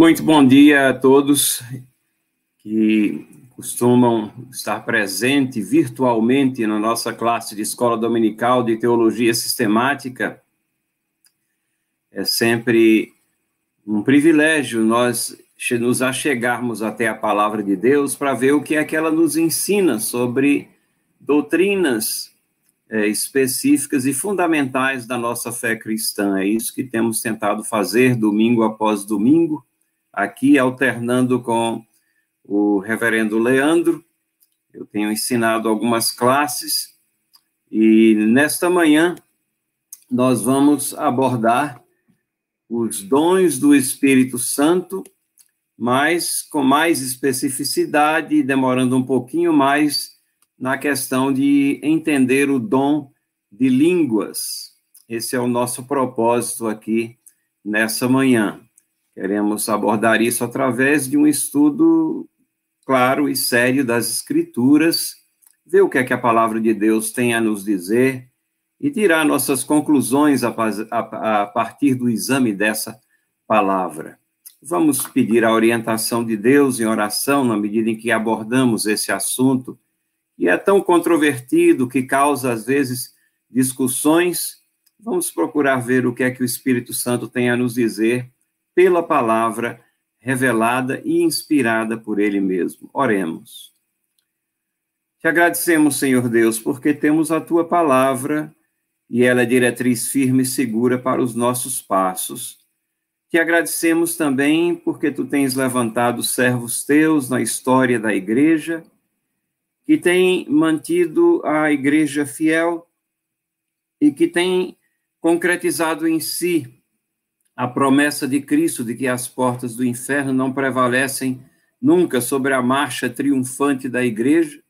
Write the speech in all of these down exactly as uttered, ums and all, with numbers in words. Muito bom dia a todos que costumam estar presentes virtualmente na nossa classe de Escola Dominical de Teologia Sistemática. É sempre um privilégio nós nos achegarmos até a Palavra de Deus para ver o que é que ela nos ensina sobre doutrinas é, específicas e fundamentais da nossa fé cristã. É isso que temos tentado fazer domingo após domingo, aqui alternando com o reverendo Leandro. Eu tenho ensinado algumas classes e nesta manhã nós vamos abordar os dons do Espírito Santo, mas com mais especificidade, demorando um pouquinho mais na questão de entender o dom de línguas. Esse é o nosso propósito aqui nessa manhã. Queremos abordar isso através de um estudo claro e sério das Escrituras, ver o que é que a Palavra de Deus tem a nos dizer e tirar nossas conclusões a partir do exame dessa palavra. Vamos pedir a orientação de Deus em oração na medida em que abordamos esse assunto, que é tão controvertido, que causa, às vezes, discussões. Vamos procurar ver o que é que o Espírito Santo tem a nos dizer pela palavra revelada e inspirada por ele mesmo. Oremos. Te agradecemos, Senhor Deus, porque temos a tua palavra e ela é diretriz firme e segura para os nossos passos. Te agradecemos também porque tu tens levantado servos teus na história da igreja que tem mantido a igreja fiel e que tem concretizado em si a promessa de Cristo de que as portas do inferno não prevalecem nunca sobre a marcha triunfante da igreja.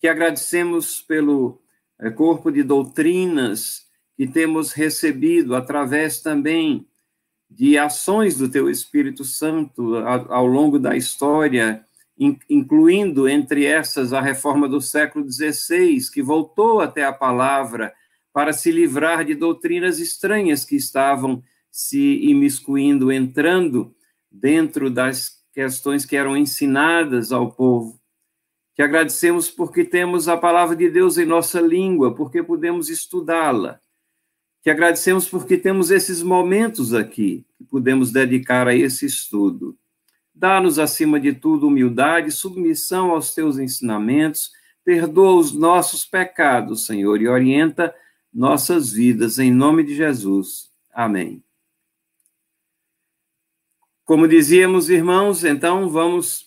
Te agradecemos pelo corpo de doutrinas que temos recebido através também de ações do teu Espírito Santo ao longo da história, incluindo entre essas a reforma do século dezesseis, que voltou até a palavra para se livrar de doutrinas estranhas que estavam se imiscuindo, entrando dentro das questões que eram ensinadas ao povo. Te agradecemos porque temos a palavra de Deus em nossa língua, porque podemos estudá-la. Te agradecemos porque temos esses momentos aqui que podemos dedicar a esse estudo. Dá-nos, acima de tudo, humildade, submissão aos teus ensinamentos, perdoa os nossos pecados, Senhor, e orienta nossas vidas, em nome de Jesus. Amém. Como dizíamos, irmãos, então vamos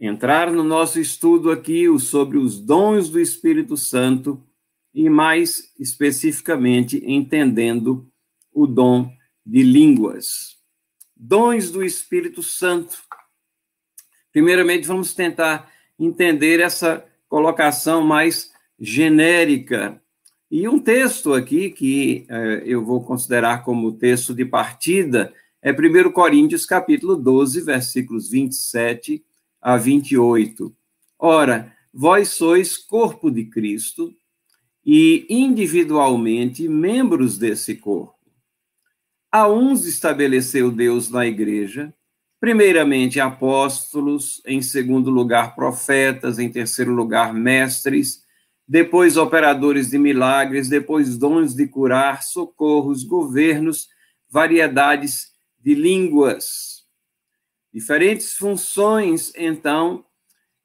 entrar no nosso estudo aqui sobre os dons do Espírito Santo e mais especificamente entendendo o dom de línguas. Dons do Espírito Santo. Primeiramente, vamos tentar entender essa colocação mais genérica. E um texto aqui que eh, eu vou considerar como texto de partida é primeiro Coríntios, capítulo doze, versículos vinte e sete a vinte e oito. Ora, vós sois corpo de Cristo e individualmente membros desse corpo. A uns estabeleceu Deus na igreja, primeiramente apóstolos, em segundo lugar profetas, em terceiro lugar mestres, depois operadores de milagres, depois dons de curar, socorros, governos, variedades de línguas. Diferentes funções, então,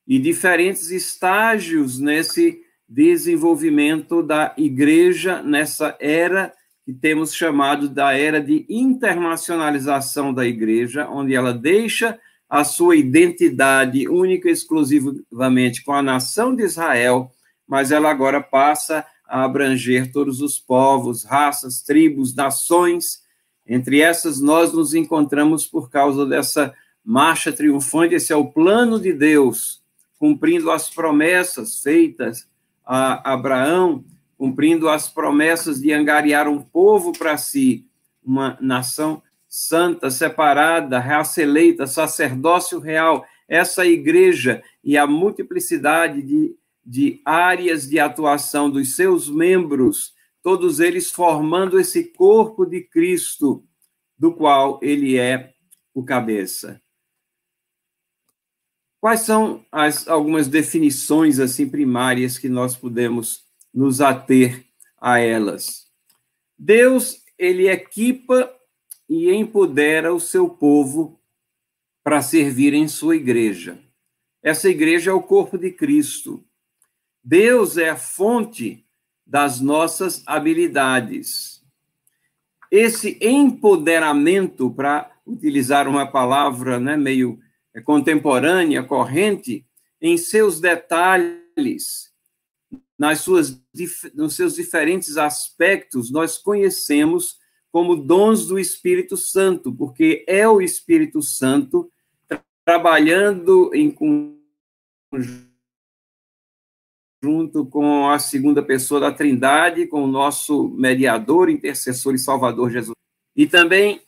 e diferentes estágios nesse desenvolvimento da igreja, nessa era que temos chamado da era de internacionalização da igreja, onde ela deixa a sua identidade única e exclusivamente com a nação de Israel, mas ela agora passa a abranger todos os povos, raças, tribos, nações. Entre essas, nós nos encontramos por causa dessa marcha triunfante. Esse é o plano de Deus, cumprindo as promessas feitas a Abraão, cumprindo as promessas de angariar um povo para si, uma nação santa, separada, raça eleita, sacerdócio real. Essa igreja e a multiplicidade de, de áreas de atuação dos seus membros, todos eles formando esse corpo de Cristo, do qual ele é o cabeça. Quais são as, algumas definições assim, primárias que nós podemos nos ater a elas? Deus, ele equipa e empodera o seu povo para servir em sua igreja. Essa igreja é o corpo de Cristo. Deus é a fonte das nossas habilidades. Esse empoderamento, para utilizar uma palavra, né, meio contemporânea, corrente, em seus detalhes, nas suas, nos seus diferentes aspectos, nós conhecemos como dons do Espírito Santo, porque é o Espírito Santo trabalhando em conjunto com a segunda pessoa da Trindade, com o nosso mediador, intercessor e salvador Jesus. E também,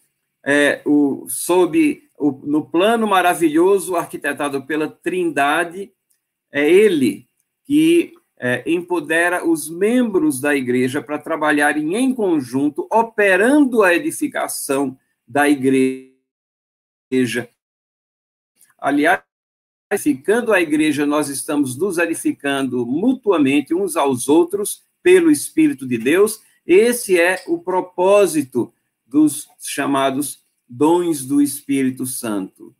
é, o, sob o, no plano maravilhoso arquitetado pela Trindade, é ele que é, empodera os membros da igreja para trabalharem em conjunto, operando a edificação da igreja. Aliás, edificando a igreja, nós estamos nos edificando mutuamente uns aos outros pelo Espírito de Deus. Esse é o propósito dos chamados dons do Espírito Santo.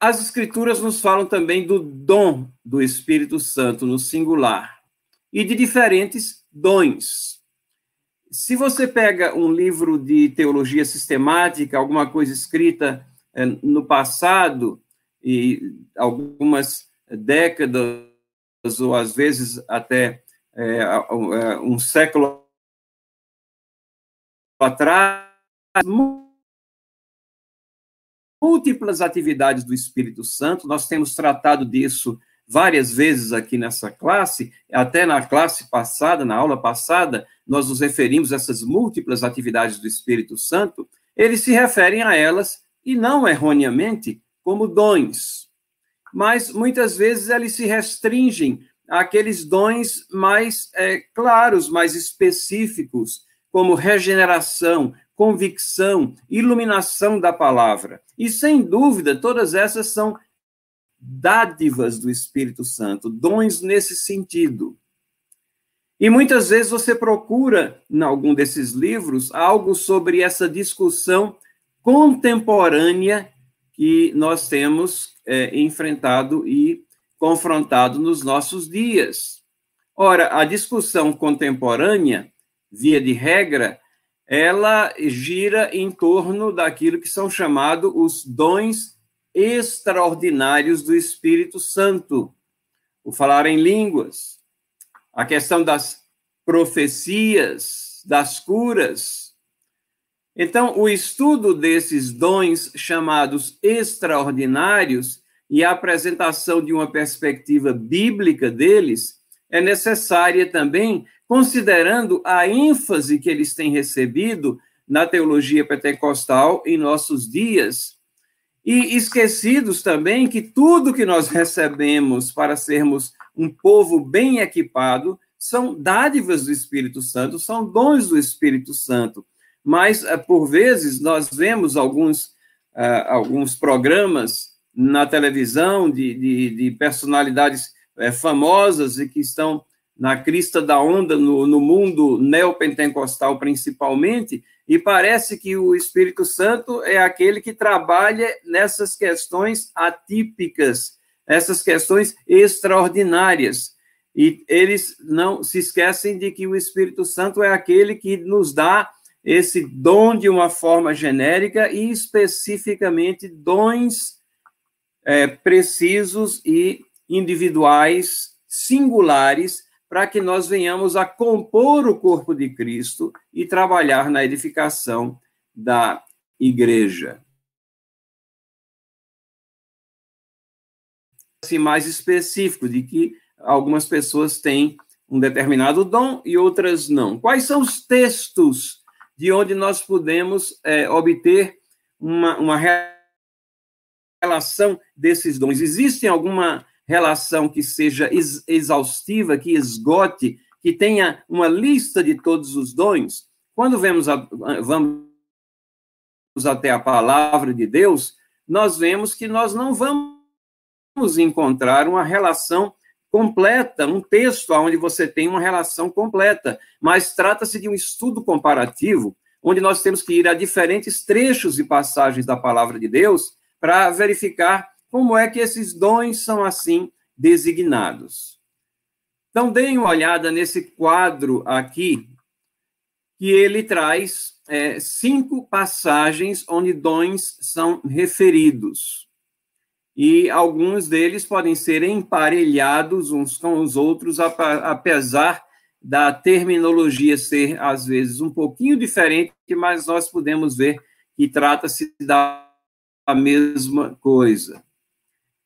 As Escrituras nos falam também do dom do Espírito Santo, no singular, e de diferentes dons. Se você pega um livro de teologia sistemática, alguma coisa escrita no passado, e algumas décadas, ou às vezes até é, um século atrás, múltiplas atividades do Espírito Santo, nós temos tratado disso várias vezes aqui nessa classe, até na classe passada, na aula passada, nós nos referimos a essas múltiplas atividades do Espírito Santo, eles se referem a elas, e não erroneamente, como dons. Mas, muitas vezes, eles se restringem àqueles dons mais é, claros, mais específicos, como regeneração, convicção, iluminação da palavra. E, sem dúvida, todas essas são dádivas do Espírito Santo, dons nesse sentido. E, muitas vezes, você procura, em algum desses livros, algo sobre essa discussão contemporânea que nós temos é, enfrentado e confrontado nos nossos dias. Ora, a discussão contemporânea, via de regra, ela gira em torno daquilo que são chamados os dons extraordinários do Espírito Santo, o falar em línguas, a questão das profecias, das curas. Então, o estudo desses dons chamados extraordinários e a apresentação de uma perspectiva bíblica deles é necessária também, considerando a ênfase que eles têm recebido na teologia pentecostal em nossos dias, e esquecidos também que tudo que nós recebemos para sermos um povo bem equipado são dádivas do Espírito Santo, são dons do Espírito Santo. Mas, por vezes, nós vemos alguns, uh, alguns programas na televisão de, de, de personalidades uh, famosas e que estão na crista da onda, no, no mundo neopentecostal principalmente, e parece que o Espírito Santo é aquele que trabalha nessas questões atípicas, essas questões extraordinárias. E eles não se esquecem de que o Espírito Santo é aquele que nos dá esse dom de uma forma genérica e especificamente dons é, precisos e individuais, singulares, para que nós venhamos a compor o corpo de Cristo e trabalhar na edificação da igreja. Assim, mais específico, de que algumas pessoas têm um determinado dom e outras não. Quais são os textos de onde nós podemos é, obter uma, uma relação desses dons? Existe alguma relação que seja ex exaustiva, que esgote, que tenha uma lista de todos os dons? Quando vemos a, vamos até a palavra de Deus, nós vemos que nós não vamos encontrar uma relação completa, um texto onde você tem uma relação completa, mas trata-se de um estudo comparativo, onde nós temos que ir a diferentes trechos e passagens da palavra de Deus para verificar como é que esses dons são assim designados. Então, deem uma olhada nesse quadro aqui, que ele traz é, cinco passagens onde dons são referidos. E alguns deles podem ser emparelhados uns com os outros, apesar da terminologia ser, às vezes, um pouquinho diferente, mas nós podemos ver que trata-se da mesma coisa.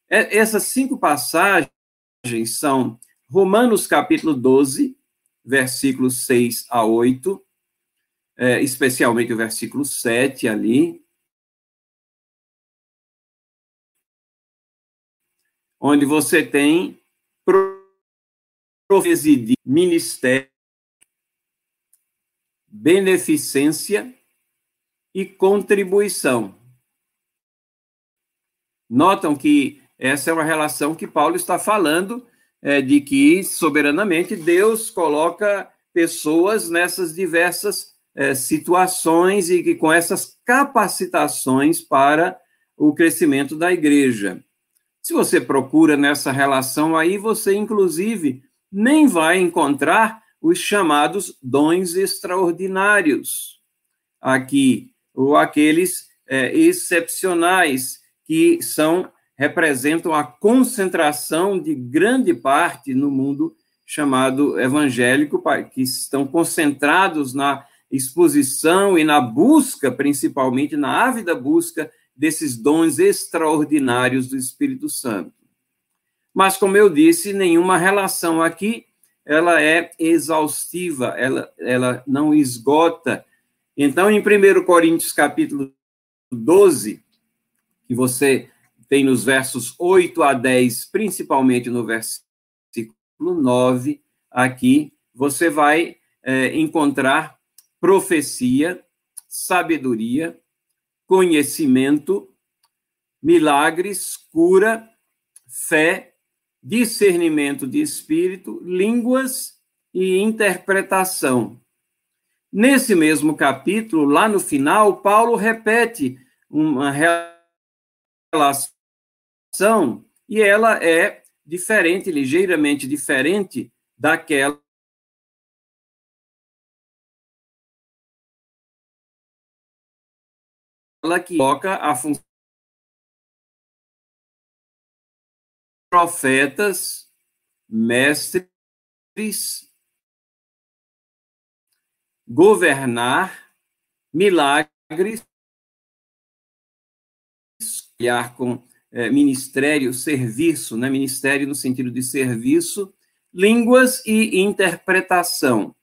Essas cinco passagens são Romanos, capítulo doze, versículos seis a oito, é, especialmente o versículo sete ali, onde você tem profecia, ministério, beneficência e contribuição. Notam que essa é uma relação que Paulo está falando, é, de que, soberanamente, Deus coloca pessoas nessas diversas é, situações e que, com essas capacitações para o crescimento da igreja. Se você procura nessa relação aí, você, inclusive, nem vai encontrar os chamados dons extraordinários. Aqui, ou aqueles é, excepcionais, que são, representam a concentração de grande parte no mundo chamado evangélico, que estão concentrados na exposição e na busca, principalmente na ávida busca, desses dons extraordinários do Espírito Santo. Mas, como eu disse, nenhuma relação aqui, ela é exaustiva, ela, ela não esgota. Então, em primeiro Coríntios, capítulo doze, que você tem nos versos oito a dez, principalmente no versículo nove, aqui você vai é, encontrar profecia, sabedoria, conhecimento, milagres, cura, fé, discernimento de espírito, línguas e interpretação. Nesse mesmo capítulo, lá no final, Paulo repete uma relação e ela é diferente, ligeiramente diferente daquela que coloca a função profetas, mestres, governar, milagres, olhar com é, ministério, serviço, né? Ministério no sentido de serviço, línguas e interpretação.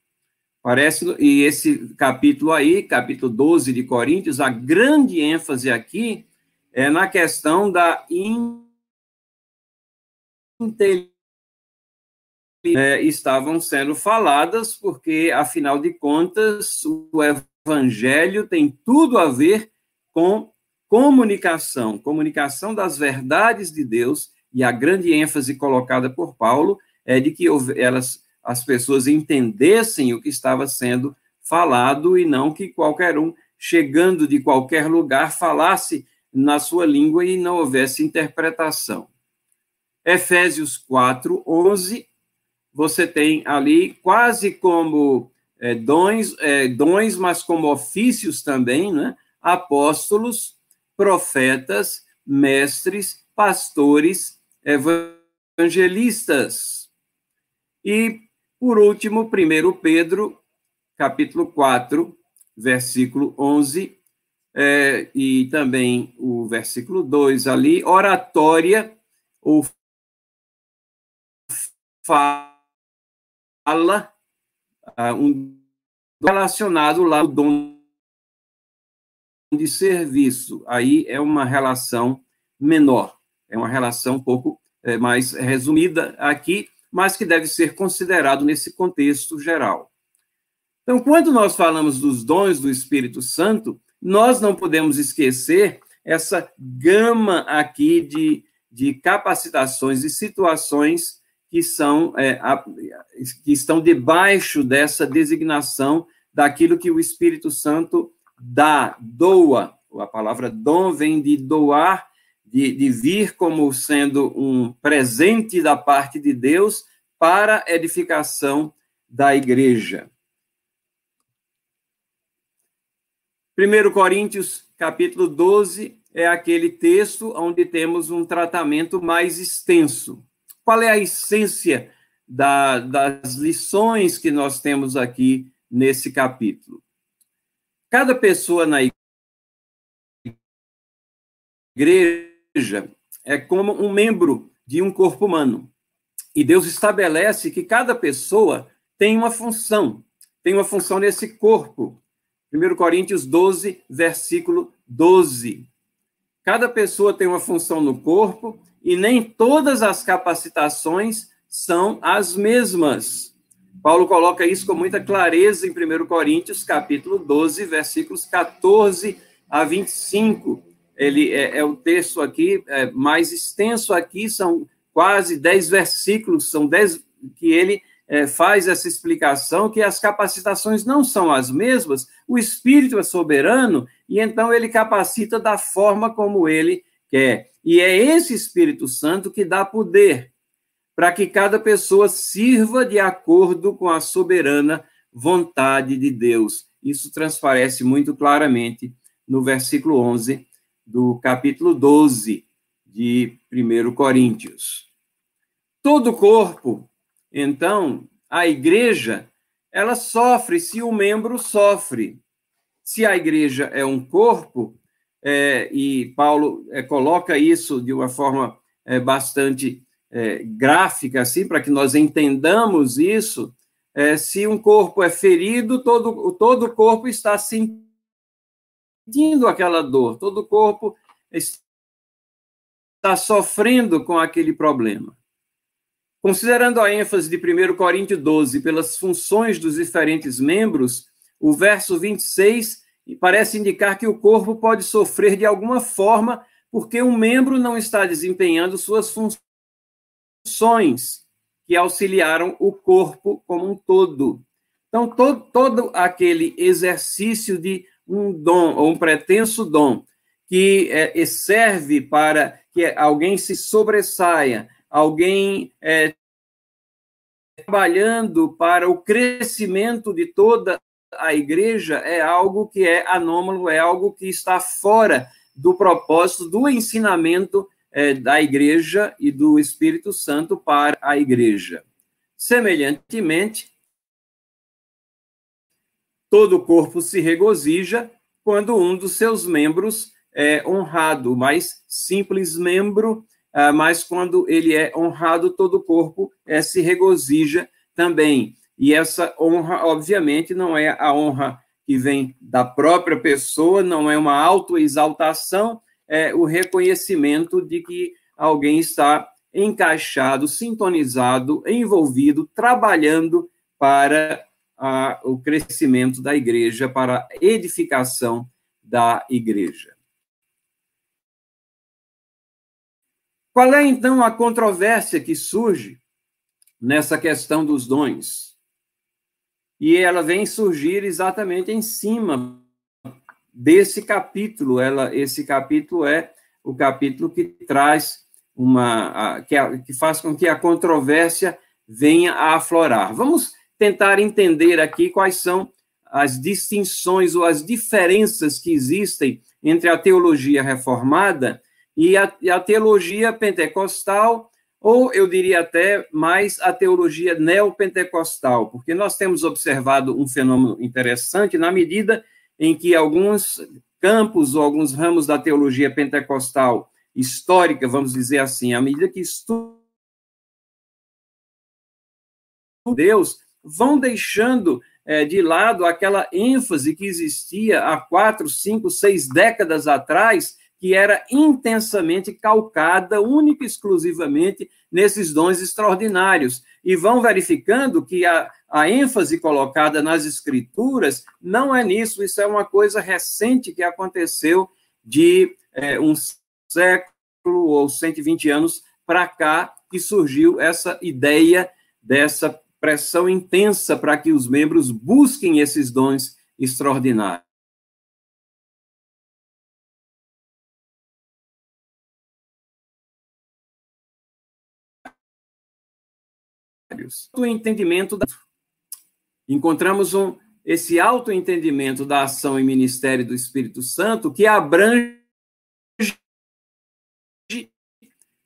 Parece, e esse capítulo aí, capítulo doze de Coríntios, a grande ênfase aqui é na questão da in... É, estavam sendo faladas, porque, afinal de contas, o evangelho tem tudo a ver com comunicação, comunicação das verdades de Deus, e a grande ênfase colocada por Paulo é de que elas... as pessoas entendessem o que estava sendo falado e não que qualquer um, chegando de qualquer lugar, falasse na sua língua e não houvesse interpretação. Efésios quatro, onze, você tem ali quase como é, dons, é, dons, mas como ofícios também, né? Apóstolos, profetas, mestres, pastores, evangelistas. E por último, primeiro Pedro, capítulo quatro, versículo onze, é, e também o versículo dois ali, oratória ou fala, um relacionado lá ao dom de serviço. Aí é uma relação menor, é uma relação um pouco é, mais resumida aqui, mas que deve ser considerado nesse contexto geral. Então, quando nós falamos dos dons do Espírito Santo, Nós não podemos esquecer essa gama aqui de, de capacitações e situações que, são, é, a, que estão debaixo dessa designação daquilo que o Espírito Santo dá, doa. A palavra dom vem de doar, de, de vir como sendo um presente da parte de Deus para a edificação da igreja. primeira Coríntios, capítulo doze, é aquele texto onde temos um tratamento mais extenso. Qual é a essência da, das lições que nós temos aqui nesse capítulo? Cada pessoa na igreja é como um membro de um corpo humano. E Deus estabelece que cada pessoa tem uma função, tem uma função nesse corpo. primeira Coríntios doze, versículo doze. Cada pessoa tem uma função no corpo e nem todas as capacitações são as mesmas. Paulo coloca isso com muita clareza em primeira Coríntios, capítulo doze, versículos quatorze a vinte e cinco. Ele é, é o texto aqui é, mais extenso aqui, são quase dez versículos, são dez que ele... É, faz essa explicação que as capacitações não são as mesmas, o Espírito é soberano, e então ele capacita da forma como ele quer. E é esse Espírito Santo que dá poder para que cada pessoa sirva de acordo com a soberana vontade de Deus. Isso transparece muito claramente no versículo onze do capítulo doze de primeira Coríntios. Todo o corpo... Então, a igreja, ela sofre se o membro sofre. Se a igreja é um corpo, é, e Paulo é, coloca isso de uma forma é, bastante é, gráfica, assim, para que nós entendamos isso, é, se um corpo é ferido, todo, todo o corpo está sentindo aquela dor, todo o corpo está sofrendo com aquele problema. Considerando a ênfase de primeira Coríntios doze pelas funções dos diferentes membros, o verso vinte e seis parece indicar que o corpo pode sofrer de alguma forma porque um membro não está desempenhando suas funções que auxiliaram o corpo como um todo. Então, todo, todo aquele exercício de um dom, ou um pretenso dom, que é, serve para que alguém se sobressaia, alguém é, trabalhando para o crescimento de toda a igreja, é algo que é anômalo, é algo que está fora do propósito do ensinamento é, da igreja e do Espírito Santo para a igreja. Semelhantemente, todo o corpo se regozija quando um dos seus membros é honrado, o mais simples membro, mas quando ele é honrado, todo o corpo é, se regozija também. E essa honra, obviamente, não é a honra que vem da própria pessoa, não é uma autoexaltação, é o reconhecimento de que alguém está encaixado, sintonizado, envolvido, trabalhando para a, o crescimento da igreja, para a edificação da igreja. Qual é, então, a controvérsia que surge nessa questão dos dons? E ela vem surgir exatamente em cima desse capítulo. Ela, esse capítulo é o capítulo que traz uma... A, que, a, que faz com que a controvérsia venha a aflorar. Vamos tentar entender aqui quais são as distinções ou as diferenças que existem entre a teologia reformada e a, a teologia pentecostal, ou eu diria até mais a teologia neopentecostal, porque nós temos observado um fenômeno interessante na medida em que alguns campos ou alguns ramos da teologia pentecostal histórica, vamos dizer assim, à medida que estudam Deus, vão deixando é, de lado aquela ênfase que existia há quatro, cinco, seis décadas atrás, que era intensamente calcada, única e exclusivamente, nesses dons extraordinários. E vão verificando que a, a ênfase colocada nas escrituras não é nisso, isso é uma coisa recente que aconteceu de é, um século ou cento e vinte anos para cá, que surgiu essa ideia dessa pressão intensa para que os membros busquem esses dons extraordinários. O entendimento da... Encontramos um, esse autoentendimento da ação e ministério do Espírito Santo que abrange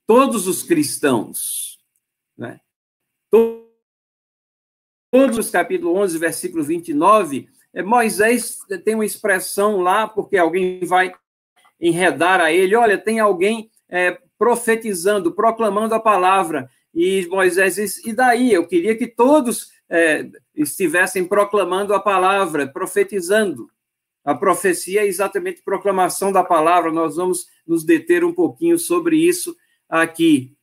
todos os cristãos, né? Todos os capítulo onze, versículo vinte e nove, Moisés tem uma expressão lá, porque alguém vai enredar a ele, olha, tem alguém é, profetizando, proclamando a palavra, e Moisés diz, e daí? Eu queria que todos é, estivessem proclamando a palavra, profetizando. A profecia é exatamente a proclamação da palavra, nós vamos nos deter um pouquinho sobre isso aqui.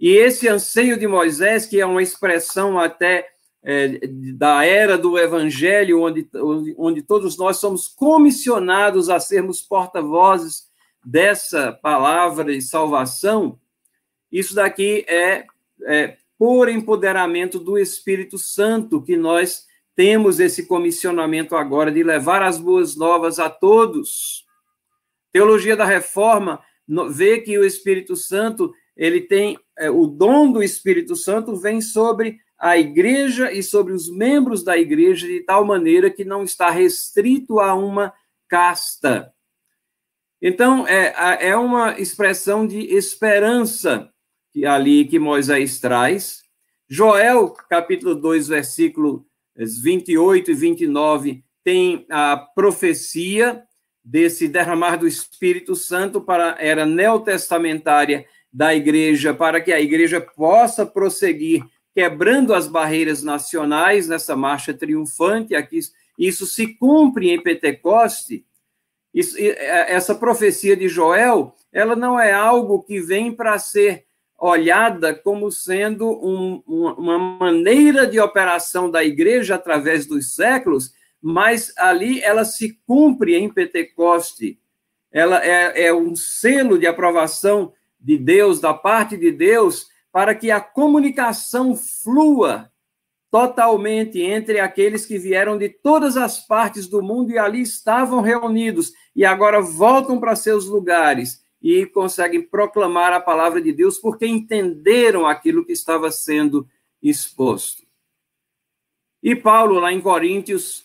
E esse anseio de Moisés, que é uma expressão até é, da era do Evangelho, onde, onde todos nós somos comissionados a sermos porta-vozes dessa palavra de salvação, isso daqui é, é por empoderamento do Espírito Santo que nós temos esse comissionamento agora de levar as boas novas a todos. Teologia da Reforma vê que o Espírito Santo, ele tem, é, o dom do Espírito Santo vem sobre a igreja e sobre os membros da igreja de tal maneira que não está restrito a uma casta. Então, é, é uma expressão de esperança que, ali que Moisés traz. Joel, capítulo dois, versículo vinte e oito e vinte e nove, tem a profecia desse derramar do Espírito Santo para a era neotestamentária da igreja, para que a igreja possa prosseguir quebrando as barreiras nacionais nessa marcha triunfante. Aqui, isso se cumpre em Pentecoste. Isso, essa profecia de Joel, ela não é algo que vem para ser olhada como sendo um, uma maneira de operação da igreja através dos séculos, mas ali ela se cumpre em Pentecoste. Ela é, é um selo de aprovação de Deus, da parte de Deus, para que a comunicação flua totalmente entre aqueles que vieram de todas as partes do mundo e ali estavam reunidos, e agora voltam para seus lugares e conseguem proclamar a palavra de Deus porque entenderam aquilo que estava sendo exposto. E Paulo, lá em Coríntios,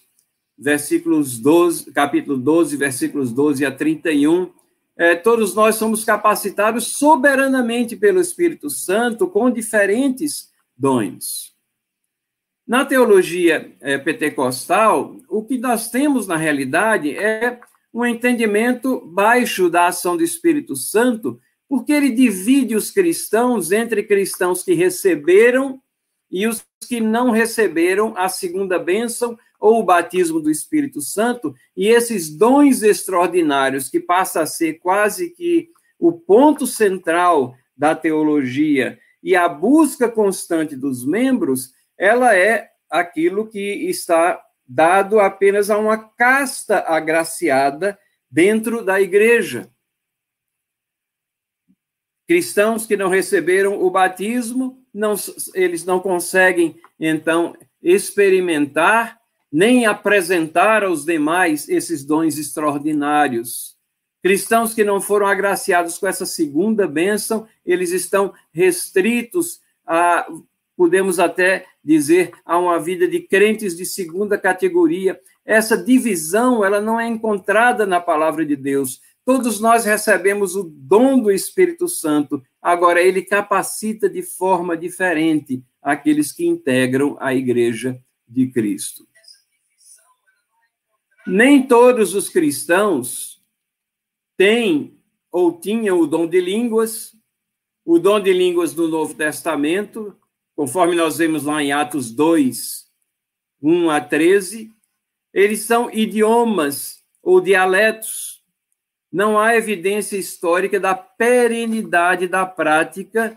versículos doze, capítulo doze, versículos doze a trinta e um, é, todos nós somos capacitados soberanamente pelo Espírito Santo com diferentes dons. Na teologia é, pentecostal, o que nós temos na realidade é um entendimento baixo da ação do Espírito Santo, porque ele divide os cristãos entre cristãos que receberam e os que não receberam a segunda bênção ou o batismo do Espírito Santo, e esses dons extraordinários, que passa a ser quase que o ponto central da teologia e a busca constante dos membros, ela é aquilo que está dado apenas a uma casta agraciada dentro da igreja. Cristãos que não receberam o batismo, não, eles não conseguem, então, experimentar nem apresentar aos demais esses dons extraordinários. Cristãos que não foram agraciados com essa segunda bênção, eles estão restritos a, podemos até dizer, a uma vida de crentes de segunda categoria. Essa divisão, ela não é encontrada na palavra de Deus. Todos nós recebemos o dom do Espírito Santo, agora ele capacita de forma diferente aqueles que integram a igreja de Cristo. Nem todos os cristãos têm ou tinham o dom de línguas, o dom de línguas do Novo Testamento, conforme nós vemos lá em Atos dois, um a treze, eles são idiomas ou dialetos. Não há evidência histórica da perenidade da prática,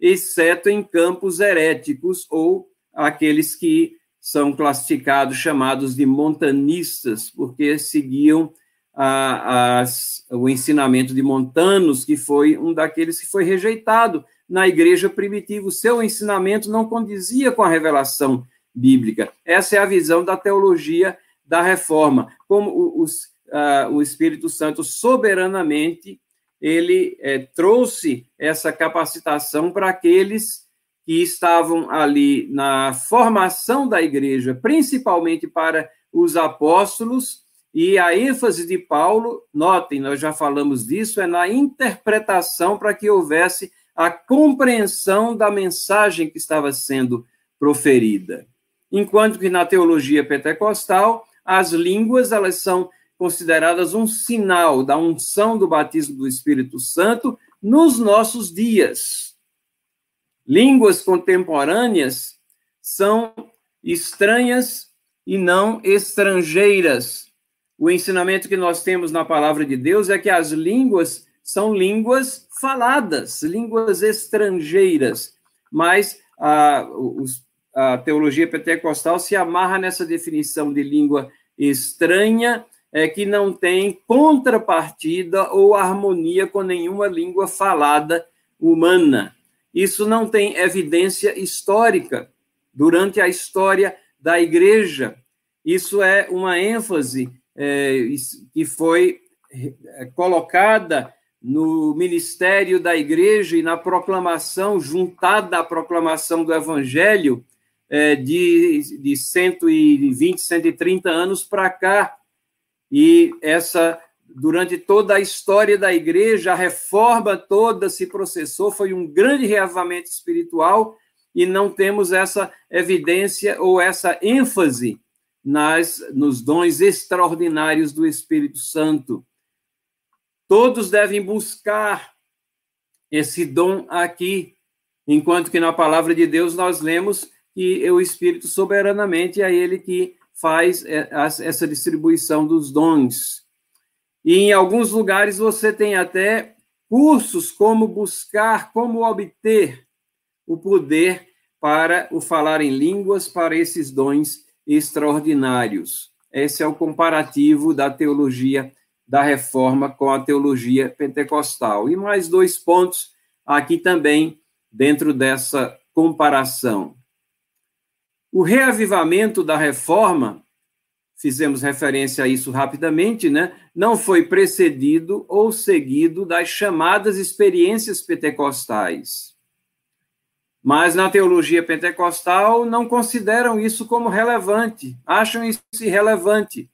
exceto em campos heréticos ou aqueles que são classificados, chamados de montanistas, porque seguiam a, as, o ensinamento de Montanos, que foi um daqueles que foi rejeitado na igreja primitiva. O seu ensinamento não condizia com a revelação bíblica. Essa é a visão da teologia da Reforma, como os, uh, o Espírito Santo soberanamente ele é, trouxe essa capacitação para aqueles que estavam ali na formação da igreja, principalmente para os apóstolos, e a ênfase de Paulo, notem, nós já falamos disso, é na interpretação para que houvesse a compreensão da mensagem que estava sendo proferida. Enquanto que na teologia pentecostal, as línguas elas são consideradas um sinal da unção do batismo do Espírito Santo nos nossos dias. Línguas contemporâneas são estranhas e não estrangeiras. O ensinamento que nós temos na palavra de Deus é que as línguas são línguas faladas, línguas estrangeiras, mas a, a teologia pentecostal se amarra nessa definição de língua estranha, é que não tem contrapartida ou harmonia com nenhuma língua falada humana. Isso não tem evidência histórica durante a história da igreja. Isso é uma ênfase é, que foi colocada no ministério da igreja e na proclamação, juntada à proclamação do evangelho é, de, de cento e vinte, cento e trinta anos para cá. E essa, durante toda a história da igreja, a reforma toda se processou, foi um grande reavivamento espiritual, e não temos essa evidência ou essa ênfase nas, nos dons extraordinários do Espírito Santo. Todos devem buscar esse dom aqui, enquanto que na palavra de Deus nós lemos que o Espírito soberanamente é ele que faz essa distribuição dos dons. E em alguns lugares você tem até cursos como buscar, como obter o poder para o falar em línguas, para esses dons extraordinários. Esse é o comparativo da teologia da Reforma com a teologia pentecostal. E mais dois pontos aqui também dentro dessa comparação. O reavivamento da Reforma, fizemos referência a isso rapidamente, né? Não foi precedido ou seguido das chamadas experiências pentecostais. Mas na teologia pentecostal não consideram isso como relevante, acham isso irrelevante.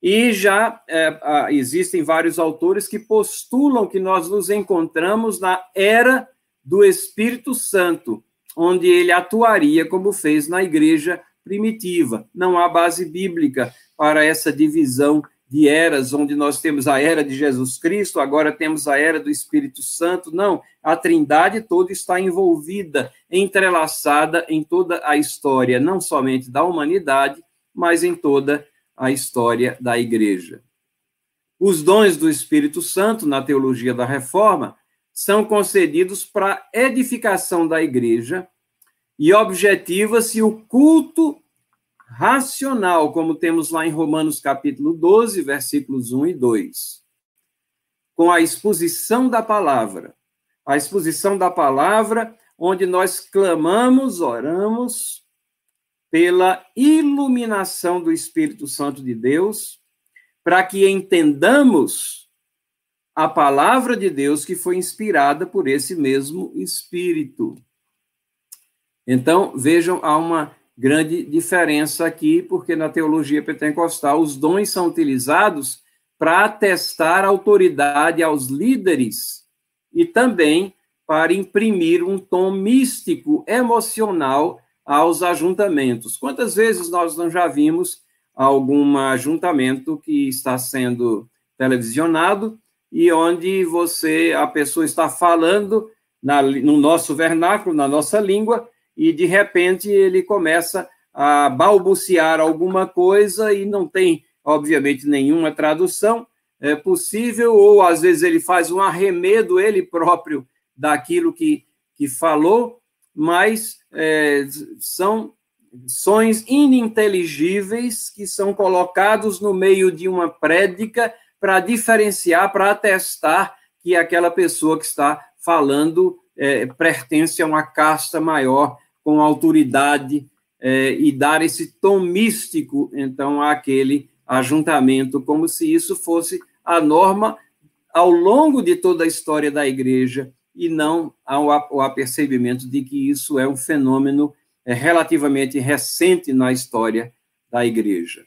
E já é, existem vários autores que postulam que nós nos encontramos na era do Espírito Santo, onde ele atuaria como fez na igreja primitiva. Não há base bíblica para essa divisão de eras, onde nós temos a era de Jesus Cristo, agora temos a era do Espírito Santo. Não, a Trindade toda está envolvida, entrelaçada em toda a história, não somente da humanidade, mas em toda a história da igreja. Os dons do Espírito Santo, na teologia da Reforma, são concedidos para edificação da igreja e objetiva-se o culto racional, como temos lá em Romanos capítulo doze, versículos um e dois, com a exposição da palavra. A exposição da palavra, onde nós clamamos, oramos pela iluminação do Espírito Santo de Deus, para que entendamos a palavra de Deus que foi inspirada por esse mesmo Espírito. Então, vejam, há uma grande diferença aqui, porque na teologia pentecostal os dons são utilizados para atestar autoridade aos líderes e também para imprimir um tom místico, emocional aos ajuntamentos. Quantas vezes nós não já vimos algum ajuntamento que está sendo televisionado e onde você, a pessoa está falando na, no nosso vernáculo, na nossa língua, e de repente ele começa a balbuciar alguma coisa e não tem, obviamente, nenhuma tradução é, possível, ou às vezes ele faz um arremedo ele próprio daquilo que, que falou, mas é, são sons ininteligíveis que são colocados no meio de uma prédica para diferenciar, para atestar que aquela pessoa que está falando é, pertence a uma casta maior, com autoridade, é, e dar esse tom místico, então, àquele ajuntamento, como se isso fosse a norma ao longo de toda a história da Igreja, e não ao apercebimento de que isso é um fenômeno é, relativamente recente na história da Igreja.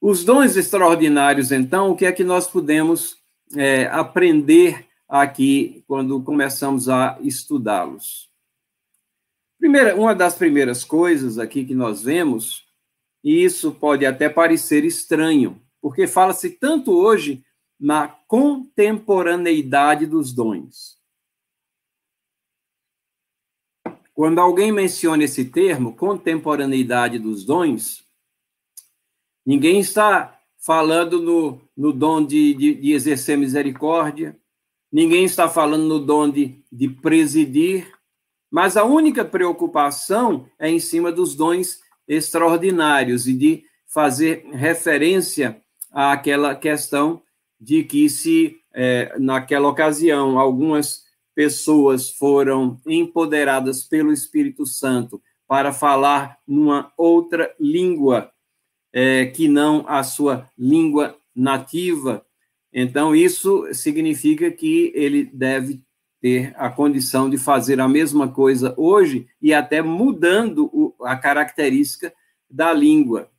Os dons extraordinários, então, o que é que nós podemos é, aprender aqui quando começamos a estudá-los? Primeira, uma das primeiras coisas aqui que nós vemos, e isso pode até parecer estranho, porque fala-se tanto hoje na contemporaneidade dos dons. Quando alguém menciona esse termo, contemporaneidade dos dons, ninguém está falando no, no dom de, de, de exercer misericórdia, ninguém está falando no dom de, de presidir, mas a única preocupação é em cima dos dons extraordinários e de fazer referência àquela questão de que se, eh, naquela ocasião, algumas pessoas foram empoderadas pelo Espírito Santo para falar numa outra língua, eh, que não a sua língua nativa, então isso significa que ele deve ter a condição de fazer a mesma coisa hoje e até mudando o, a característica da língua.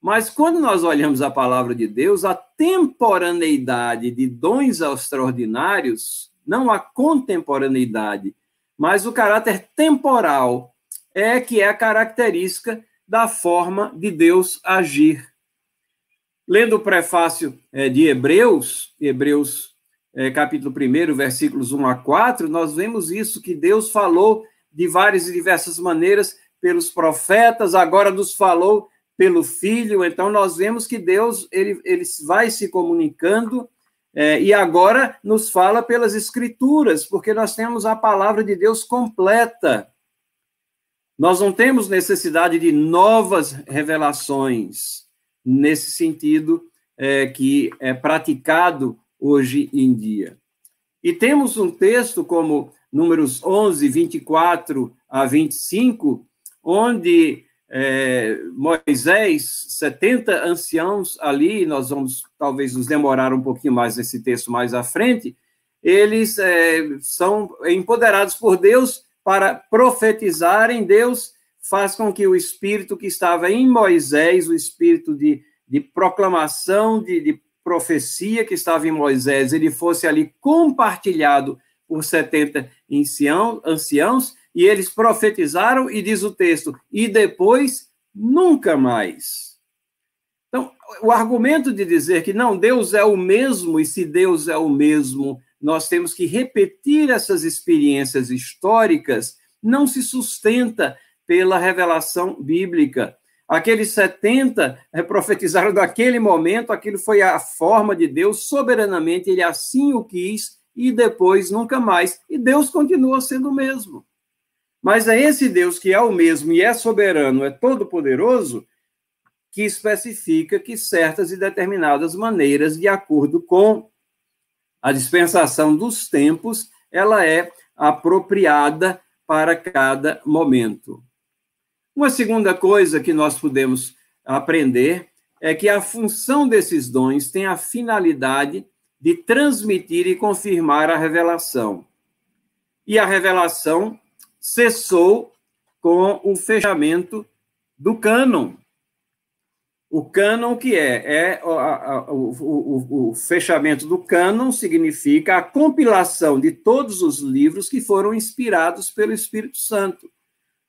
Mas quando nós olhamos a palavra de Deus, a temporaneidade de dons extraordinários, não a contemporaneidade, mas o caráter temporal é que é a característica da forma de Deus agir. Lendo o prefácio de Hebreus, Hebreus capítulo primeiro, versículos um a quatro, nós vemos isso, que Deus falou de várias e diversas maneiras pelos profetas, agora nos falou pelo Filho. Então nós vemos que Deus ele, ele vai se comunicando é, e agora nos fala pelas Escrituras, porque nós temos a palavra de Deus completa. Nós não temos necessidade de novas revelações, nesse sentido é, que é praticado hoje em dia. E temos um texto como Números onze, vinte e quatro a vinte e cinco, onde... É, Moisés, setenta anciãos ali, nós vamos talvez nos demorar um pouquinho mais nesse texto mais à frente, eles é, são empoderados por Deus para profetizarem. Deus faz com que o espírito que estava em Moisés, o espírito de, de proclamação, de, de profecia que estava em Moisés, ele fosse ali compartilhado por setenta ancião, anciãos, e eles profetizaram, e diz o texto, e depois, nunca mais. Então, o argumento de dizer que não, Deus é o mesmo, e se Deus é o mesmo, nós temos que repetir essas experiências históricas, não se sustenta pela revelação bíblica. Aqueles setenta profetizaram naquele momento, aquilo foi a forma de Deus, soberanamente, ele assim o quis, e depois, nunca mais. E Deus continua sendo o mesmo. Mas é esse Deus que é o mesmo e é soberano, é todo-poderoso, que especifica que certas e determinadas maneiras, de acordo com a dispensação dos tempos, ela é apropriada para cada momento. Uma segunda coisa que nós podemos aprender é que a função desses dons tem a finalidade de transmitir e confirmar a revelação. E a revelação cessou com o fechamento do cânon. O cânon que é? é o, a, o, o, o fechamento do cânon significa a compilação de todos os livros que foram inspirados pelo Espírito Santo.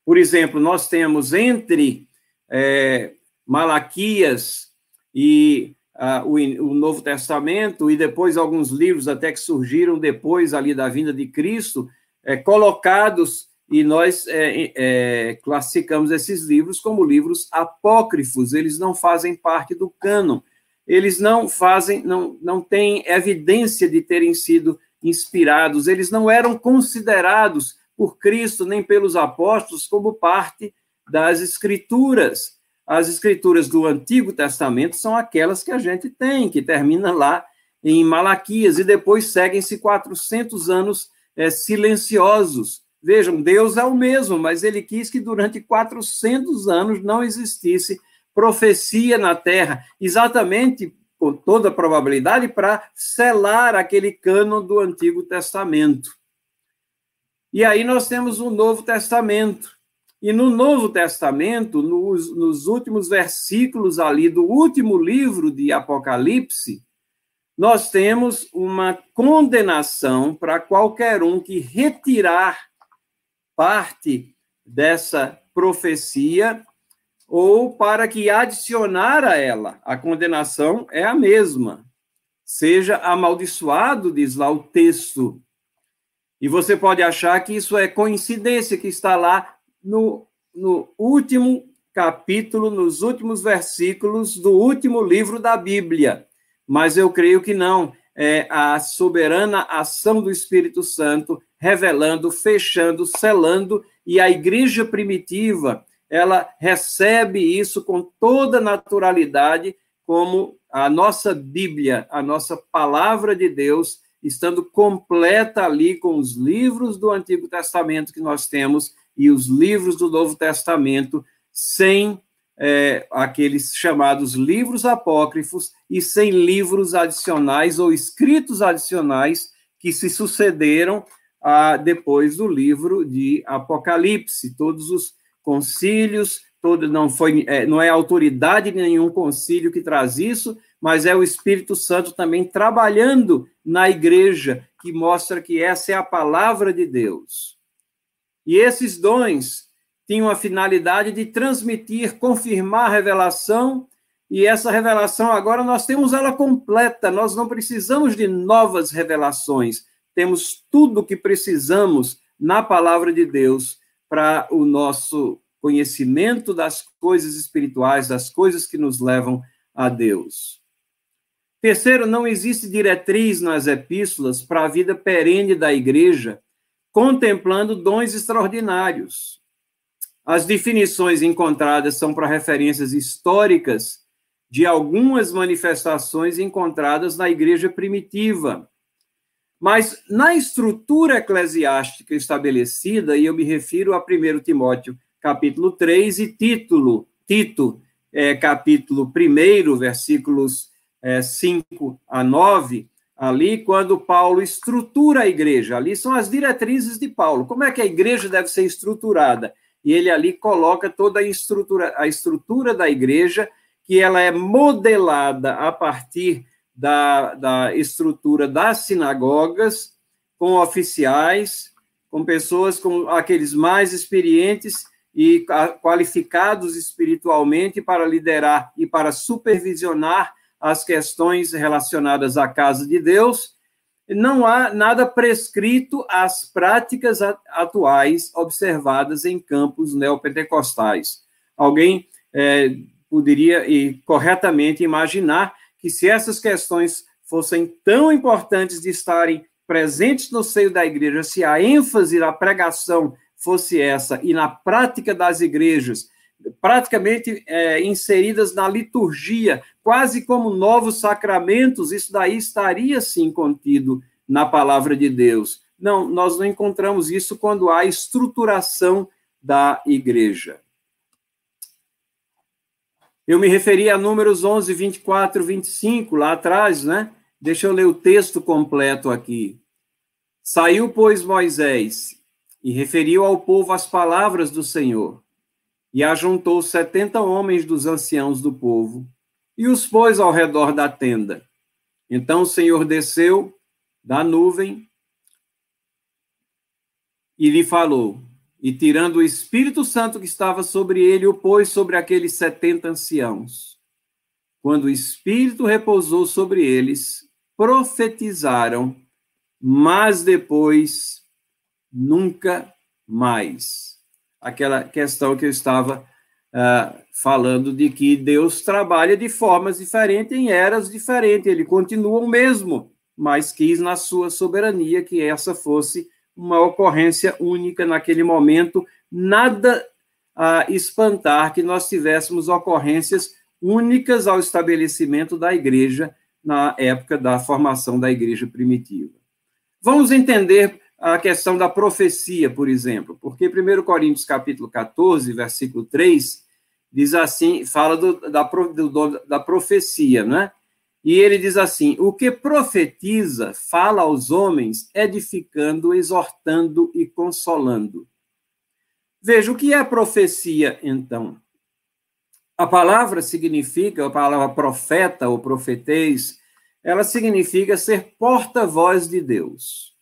Por exemplo, nós temos entre é, Malaquias e a, o, o Novo Testamento, e depois alguns livros até que surgiram depois ali da vinda de Cristo, é, colocados... E nós é, é, classificamos esses livros como livros apócrifos, eles não fazem parte do cânon, eles não fazem, não, não têm evidência de terem sido inspirados, eles não eram considerados por Cristo nem pelos apóstolos como parte das Escrituras. As Escrituras do Antigo Testamento são aquelas que a gente tem, que termina lá em Malaquias, e depois seguem-se quatrocentos anos é, silenciosos. Vejam, Deus é o mesmo, mas ele quis que durante quatrocentos anos não existisse profecia na terra, exatamente, com toda a probabilidade, para selar aquele cânon do Antigo Testamento. E aí nós temos o Novo Testamento. E no Novo Testamento, nos, nos últimos versículos ali do último livro de Apocalipse, nós temos uma condenação para qualquer um que retirar parte dessa profecia ou para que adicionar a ela. A condenação é a mesma. Seja amaldiçoado, diz lá o texto. E você pode achar que isso é coincidência, que está lá no, no último capítulo, nos últimos versículos do último livro da Bíblia. Mas eu creio que não. É a soberana ação do Espírito Santo revelando, fechando, selando, e a igreja primitiva, ela recebe isso com toda naturalidade, como a nossa Bíblia, a nossa palavra de Deus, estando completa ali com os livros do Antigo Testamento que nós temos e os livros do Novo Testamento, sem É, aqueles chamados livros apócrifos e sem livros adicionais ou escritos adicionais que se sucederam a, depois do livro de Apocalipse. Todos os concílios, todo, não, foi, é, não é autoridade de nenhum concílio que traz isso, mas é o Espírito Santo também trabalhando na igreja, que mostra que essa é a palavra de Deus. E esses dons tinham a finalidade de transmitir, confirmar a revelação, e essa revelação agora nós temos ela completa, nós não precisamos de novas revelações, temos tudo o que precisamos na palavra de Deus para o nosso conhecimento das coisas espirituais, das coisas que nos levam a Deus. Terceiro, não existe diretriz nas epístolas para a vida perene da igreja, contemplando dons extraordinários. As definições encontradas são para referências históricas de algumas manifestações encontradas na igreja primitiva. Mas na estrutura eclesiástica estabelecida, e eu me refiro a primeiro Timóteo, capítulo três, e título, Tito, é, capítulo um, versículos é, cinco a nove, ali quando Paulo estrutura a igreja, ali são as diretrizes de Paulo. Como é que a igreja deve ser estruturada? E ele ali coloca toda a estrutura, a estrutura da igreja, que ela é modelada a partir da, da estrutura das sinagogas, com oficiais, com pessoas, com aqueles mais experientes e qualificados espiritualmente para liderar e para supervisionar as questões relacionadas à casa de Deus. Não há nada prescrito às práticas atuais observadas em campos neopentecostais. Alguém é, poderia e corretamente imaginar que se essas questões fossem tão importantes de estarem presentes no seio da igreja, se a ênfase na pregação fosse essa, e na prática das igrejas, praticamente é, inseridas na liturgia, quase como novos sacramentos, isso daí estaria, sim, contido na palavra de Deus. Não, nós não encontramos isso quando há estruturação da igreja. Eu me referi a Números onze, vinte e quatro, vinte e cinco, lá atrás, né? Deixa eu ler o texto completo aqui. Saiu, pois, Moisés, e referiu ao povo as palavras do Senhor, e ajuntou setenta homens dos anciãos do povo, e os pôs ao redor da tenda. Então o Senhor desceu da nuvem e lhe falou, e tirando o Espírito Santo que estava sobre ele, o pôs sobre aqueles setenta anciãos. Quando o Espírito repousou sobre eles, profetizaram, mas depois nunca mais. Aquela questão que eu estava uh, falando de que Deus trabalha de formas diferentes, em eras diferentes. Ele continua o mesmo, mas quis na sua soberania que essa fosse uma ocorrência única naquele momento, nada a espantar que nós tivéssemos ocorrências únicas ao estabelecimento da igreja na época da formação da igreja primitiva. Vamos entender a questão da profecia, por exemplo, porque primeiro Coríntios capítulo quatorze, versículo três, diz assim, fala do, da, do, da profecia, né? E ele diz assim, o que profetiza fala aos homens, edificando, exortando e consolando. Veja, o que é profecia, então? A palavra significa, a palavra profeta ou profetez, ela significa ser porta-voz de Deus.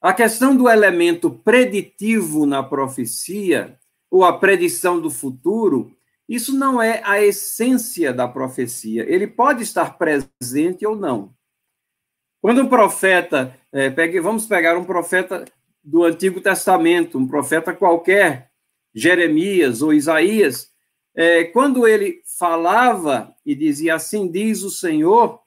A questão do elemento preditivo na profecia, ou a predição do futuro, isso não é a essência da profecia. Ele pode estar presente ou não. Quando um profeta, é, pegue, vamos pegar um profeta do Antigo Testamento, um profeta qualquer, Jeremias ou Isaías, é, quando ele falava e dizia assim, diz o Senhor,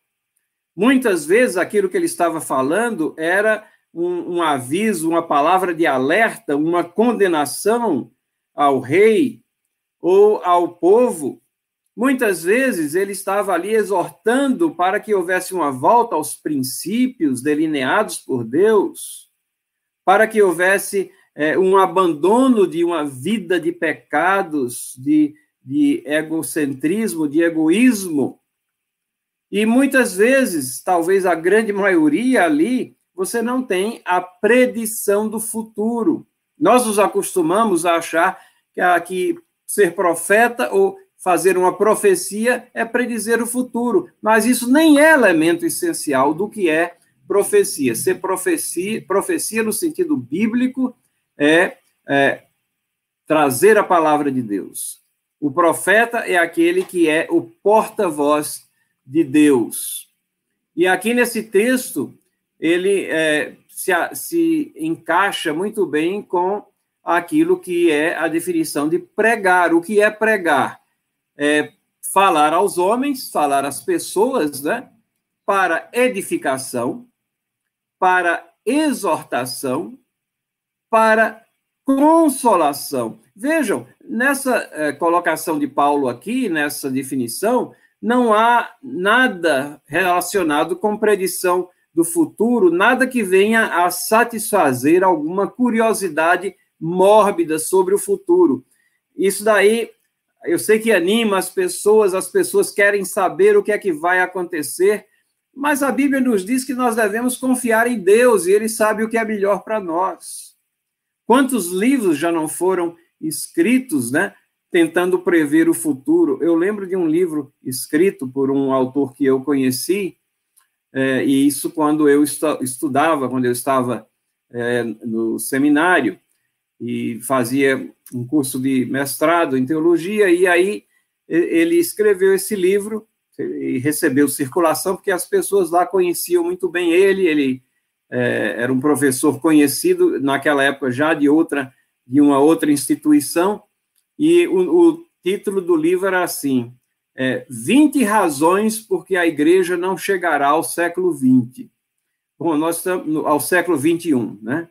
muitas vezes aquilo que ele estava falando era um, um aviso, uma palavra de alerta, uma condenação ao rei ou ao povo. Muitas vezes ele estava ali exortando para que houvesse uma volta aos princípios delineados por Deus, para que houvesse é, um abandono de uma vida de pecados, de, de egocentrismo, de egoísmo. E muitas vezes, talvez a grande maioria ali, você não tem a predição do futuro. Nós nos acostumamos a achar que, a, que ser profeta ou fazer uma profecia é predizer o futuro, mas isso nem é elemento essencial do que é profecia. Ser profecia, profecia no sentido bíblico é, é trazer a palavra de Deus. O profeta é aquele que é o porta-voz de Deus. E aqui nesse texto, ele é, se, se encaixa muito bem com aquilo que é a definição de pregar. O que é pregar? É falar aos homens, falar às pessoas, né? Para edificação, para exortação, para consolação. Vejam, nessa eh, colocação de Paulo aqui, nessa definição, não há nada relacionado com predição do futuro, nada que venha a satisfazer alguma curiosidade mórbida sobre o futuro. Isso daí, eu sei que anima as pessoas, as pessoas querem saber o que é que vai acontecer, mas a Bíblia nos diz que nós devemos confiar em Deus, e Ele sabe o que é melhor para nós. Quantos livros já não foram escritos, né, tentando prever o futuro? Eu lembro de um livro escrito por um autor que eu conheci, é, e isso quando eu estu- estudava, quando eu estava é, no seminário, e fazia um curso de mestrado em teologia, e aí ele escreveu esse livro e recebeu circulação, porque as pessoas lá conheciam muito bem ele, ele é, era um professor conhecido, naquela época já de, outra, de uma outra instituição, e o, o título do livro era assim, é, vinte razões porque a igreja não chegará ao século vinte. Bom, nós estamos no, ao século vinte e um, né?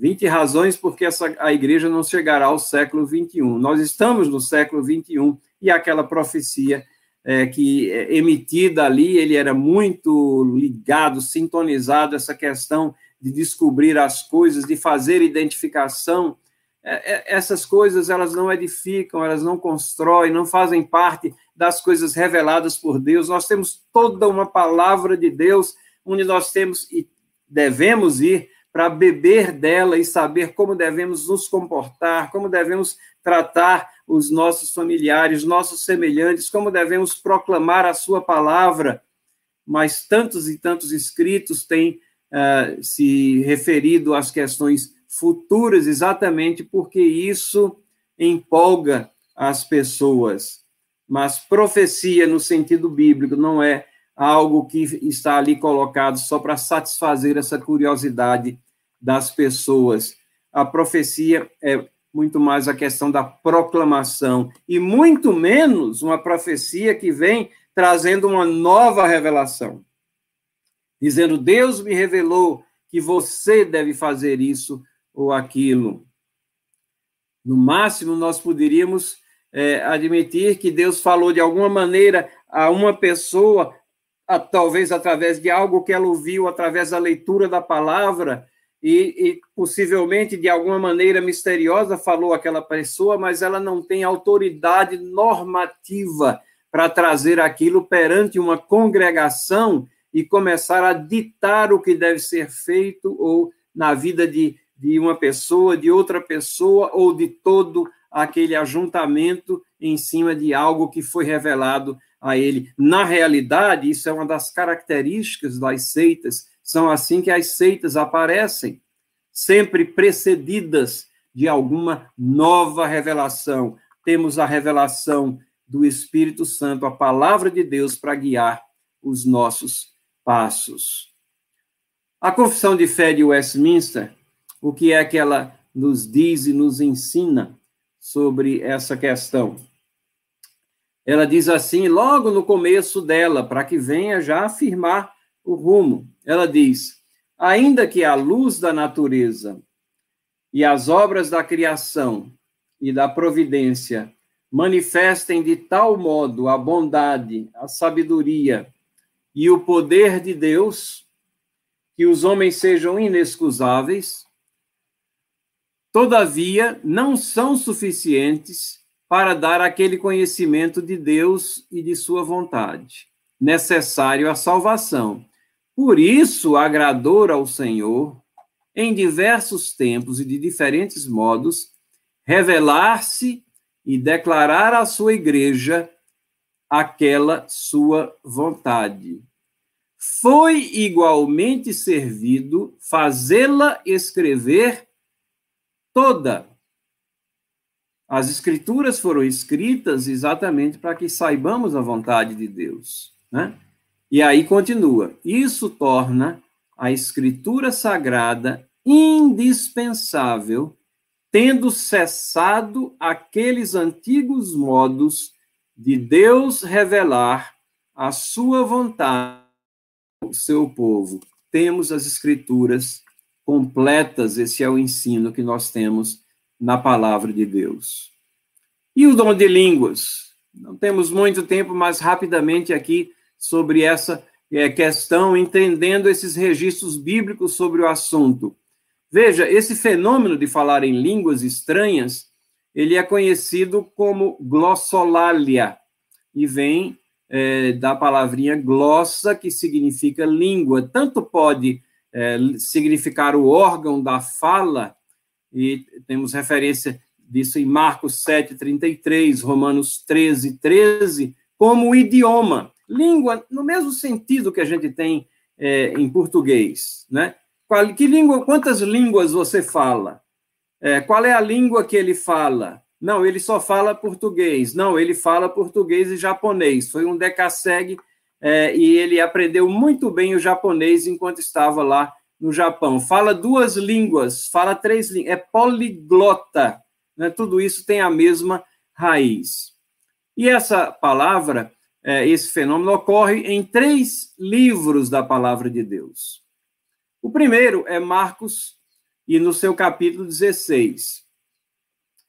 vinte razões porque essa, a igreja não chegará ao século vinte e um. Nós estamos no século vinte e um, e aquela profecia é, que é emitida ali, ele era muito ligado, sintonizado, essa questão de descobrir as coisas, de fazer identificação. É, é, essas coisas, elas não edificam, elas não constroem, não fazem parte das coisas reveladas por Deus. Nós temos toda uma palavra de Deus, onde nós temos e devemos ir, para beber dela e saber como devemos nos comportar, como devemos tratar os nossos familiares, nossos semelhantes, como devemos proclamar a sua palavra. Mas tantos e tantos escritos têm uh, se referido às questões futuras, exatamente porque isso empolga as pessoas. Mas profecia, no sentido bíblico, não é algo que está ali colocado só para satisfazer essa curiosidade das pessoas. A profecia é muito mais a questão da proclamação, e muito menos uma profecia que vem trazendo uma nova revelação, dizendo, Deus me revelou que você deve fazer isso ou aquilo. No máximo, nós poderíamos é, admitir que Deus falou de alguma maneira a uma pessoa, a, talvez através de algo que ela ouviu, através da leitura da palavra, e, e possivelmente, de alguma maneira misteriosa, falou àquela pessoa, mas ela não tem autoridade normativa para trazer aquilo perante uma congregação e começar a ditar o que deve ser feito ou na vida de, de uma pessoa, de outra pessoa, ou de todo aquele ajuntamento em cima de algo que foi revelado a ele. Na realidade, isso é uma das características das seitas, são assim que as seitas aparecem, sempre precedidas de alguma nova revelação. Temos a revelação do Espírito Santo, a palavra de Deus para guiar os nossos passos. A Confissão de Fé de Westminster, o que é que ela nos diz e nos ensina sobre essa questão? Ela diz assim, logo no começo dela, para que venha já afirmar o rumo. Ela diz, ainda que a luz da natureza e as obras da criação e da providência manifestem de tal modo a bondade, a sabedoria e o poder de Deus, que os homens sejam inexcusáveis, todavia não são suficientes para dar aquele conhecimento de Deus e de sua vontade, necessário à salvação. Por isso, agradou ao Senhor, em diversos tempos e de diferentes modos, revelar-se e declarar à sua igreja aquela sua vontade. Foi igualmente servido fazê-la escrever toda. As escrituras foram escritas exatamente para que saibamos a vontade de Deus, né? E aí continua. Isso torna a escritura sagrada indispensável, tendo cessado aqueles antigos modos de Deus revelar a sua vontade ao seu povo. Temos as escrituras completas, esse é o ensino que nós temos na palavra de Deus. E o dom de línguas? Não temos muito tempo, mas rapidamente aqui sobre essa questão, entendendo esses registros bíblicos sobre o assunto. Veja, esse fenômeno de falar em línguas estranhas, ele é conhecido como glossolalia, e vem é, da palavrinha glossa, que significa língua. Tanto pode é, significar o órgão da fala, e temos referência disso em Marcos sete, trinta e três, Romanos treze, treze, como idioma. Língua, no mesmo sentido que a gente tem é, em português, né? Qual, que língua, quantas línguas você fala? É, qual é a língua que ele fala? Não, ele só fala português. Não, ele fala português e japonês. Foi um decassegue é, e ele aprendeu muito bem o japonês enquanto estava lá no Japão. Fala duas línguas, fala três línguas. É poliglota, né? Tudo isso tem a mesma raiz. E essa palavra, é, esse fenômeno ocorre em três livros da palavra de Deus. O primeiro é Marcos, e no seu capítulo dezesseis.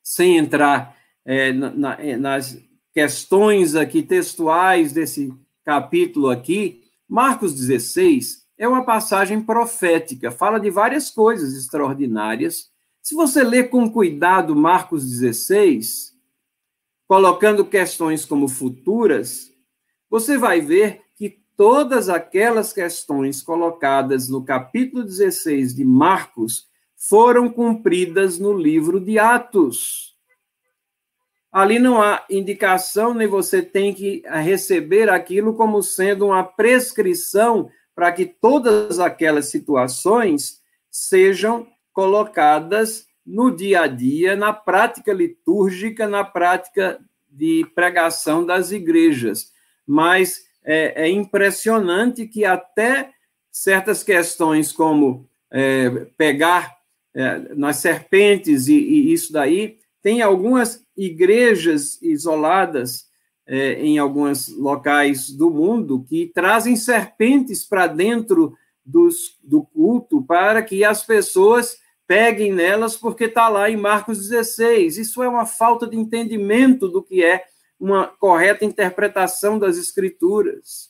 Sem entrar é, na, nas questões aqui textuais desse capítulo aqui, Marcos dezesseis é uma passagem profética, fala de várias coisas extraordinárias. Se você ler com cuidado Marcos dezesseis, colocando questões como futuras, você vai ver que todas aquelas questões colocadas no capítulo dezesseis de Marcos foram cumpridas no livro de Atos. Ali não há indicação, nem você tem que receber aquilo como sendo uma prescrição para que todas aquelas situações sejam colocadas no dia a dia, na prática litúrgica, na prática de pregação das igrejas. Mas É, é impressionante que até certas questões como é, pegar é, nas serpentes e, e isso daí, tem algumas igrejas isoladas é, em alguns locais do mundo que trazem serpentes para dentro dos, do culto para que as pessoas peguem nelas, porque está lá em Marcos dezesseis. Isso é uma falta de entendimento do que é uma correta interpretação das Escrituras.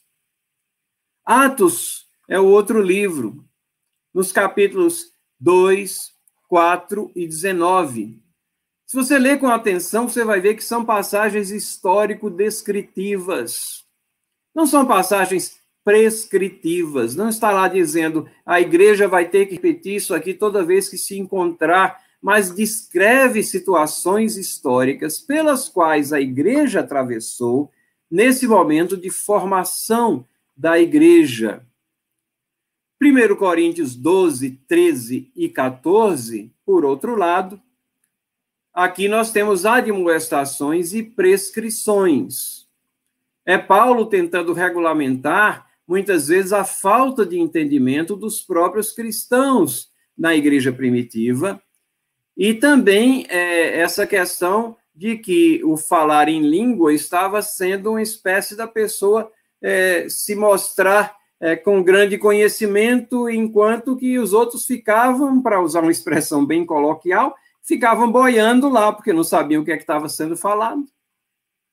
Atos é o outro livro, nos capítulos dois, quatro e dezenove. Se você ler com atenção, você vai ver que são passagens histórico-descritivas. Não são passagens prescritivas. Não está lá dizendo a igreja vai ter que repetir isso aqui toda vez que se encontrar, mas descreve situações históricas pelas quais a igreja atravessou nesse momento de formação da igreja. primeira Coríntios doze, treze e quatorze, por outro lado, aqui nós temos admoestações e prescrições. É Paulo tentando regulamentar, muitas vezes, a falta de entendimento dos próprios cristãos na igreja primitiva e também é, essa questão de que o falar em língua estava sendo uma espécie da pessoa é, se mostrar é, com grande conhecimento, enquanto que os outros ficavam, para usar uma expressão bem coloquial, ficavam boiando lá, porque não sabiam o que é que estava sendo falado.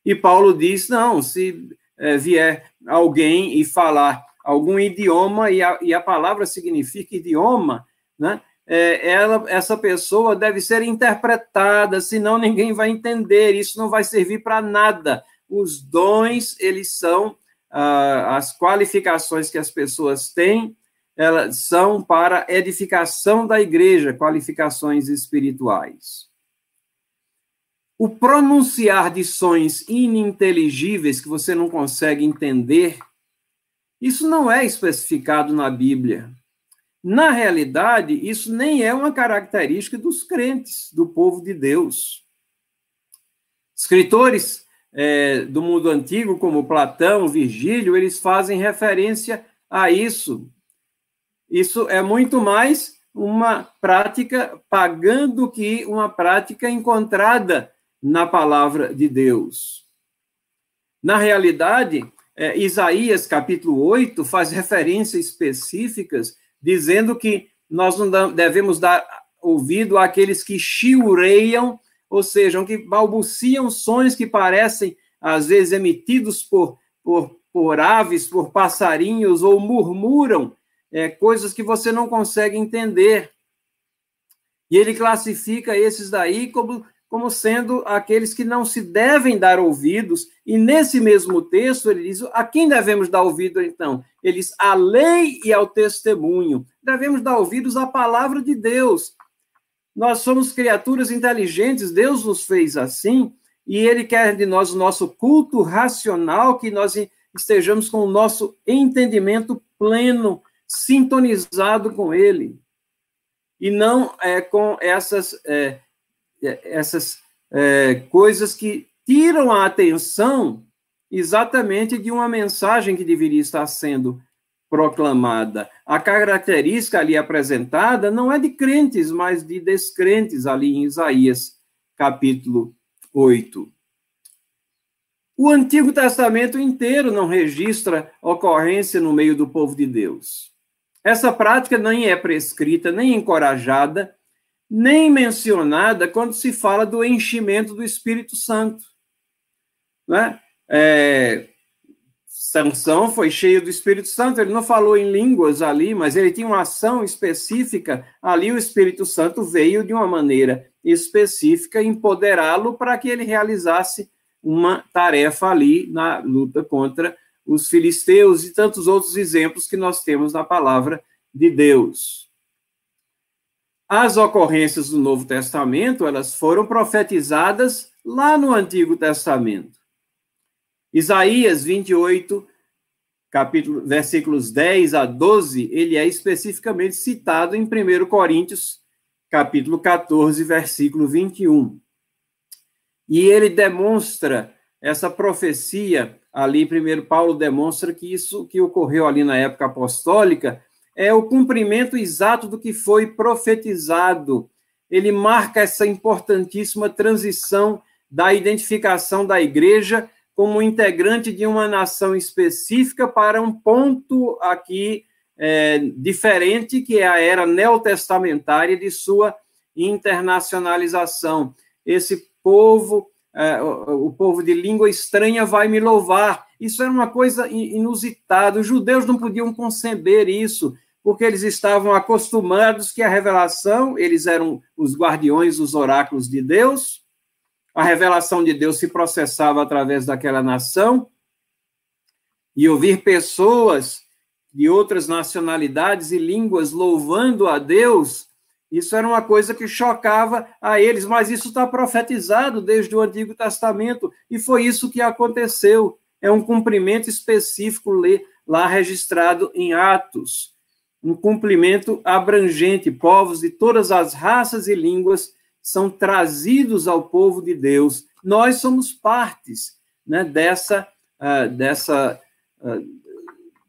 E Paulo diz, não, se é, vier alguém e falar algum idioma, e a, e a palavra significa idioma, né, é, ela, essa pessoa deve ser interpretada, senão ninguém vai entender, isso não vai servir para nada. Os dons, eles são, ah, as qualificações que as pessoas têm, elas são para edificação da igreja, qualificações espirituais. O pronunciar de sons ininteligíveis que você não consegue entender, isso não é especificado na Bíblia. Na realidade, isso nem é uma característica dos crentes, do povo de Deus. Escritores é, do mundo antigo, como Platão, Virgílio, eles fazem referência a isso. Isso é muito mais uma prática pagã do que uma prática encontrada na palavra de Deus. Na realidade, é, Isaías, capítulo oito, faz referências específicas, dizendo que nós não devemos dar ouvido àqueles que chiureiam, ou seja, que balbuciam sons que parecem, às vezes, emitidos por, por, por aves, por passarinhos, ou murmuram, É, coisas que você não consegue entender. E ele classifica esses daí como, como sendo aqueles que não se devem dar ouvidos, e nesse mesmo texto ele diz, a quem devemos dar ouvido então? Ele diz, à lei e ao testemunho. Devemos dar ouvidos à palavra de Deus. Nós somos criaturas inteligentes, Deus nos fez assim, e ele quer de nós o nosso culto racional, que nós estejamos com o nosso entendimento pleno, sintonizado com ele, e não é, com essas, é, essas é, coisas que tiram a atenção exatamente de uma mensagem que deveria estar sendo proclamada. A característica ali apresentada não é de crentes, mas de descrentes, ali em Isaías, capítulo oito. O Antigo Testamento inteiro não registra ocorrência no meio do povo de Deus. Essa prática nem é prescrita, nem encorajada, nem mencionada quando se fala do enchimento do Espírito Santo. Né? É, Sansão foi cheio do Espírito Santo, ele não falou em línguas ali, mas ele tinha uma ação específica, ali o Espírito Santo veio de uma maneira específica, empoderá-lo para que ele realizasse uma tarefa ali na luta contra os filisteus e tantos outros exemplos que nós temos na palavra de Deus. As ocorrências do Novo Testamento, elas foram profetizadas lá no Antigo Testamento. Isaías vinte e oito, capítulo, versículos dez a doze, ele é especificamente citado em primeira Coríntios, capítulo quatorze, versículo vinte e um. E ele demonstra essa profecia. Ali, primeiro, Paulo demonstra que isso que ocorreu ali na época apostólica é o cumprimento exato do que foi profetizado. Ele marca essa importantíssima transição da identificação da igreja como integrante de uma nação específica para um ponto aqui é, diferente, que é a era neotestamentária, de sua internacionalização. Esse povo, é, o, o povo de língua estranha vai me louvar. Isso era uma coisa inusitada. Os judeus não podiam conceber isso, porque eles estavam acostumados que a revelação, eles eram os guardiões dos oráculos de Deus, a revelação de Deus se processava através daquela nação, e ouvir pessoas de outras nacionalidades e línguas louvando a Deus, isso era uma coisa que chocava a eles, mas isso está profetizado desde o Antigo Testamento, e foi isso que aconteceu. É um cumprimento específico lá registrado em Atos. Um cumprimento abrangente. Povos de todas as raças e línguas são trazidos ao povo de Deus. Nós somos partes, né, dessa, uh, dessa uh,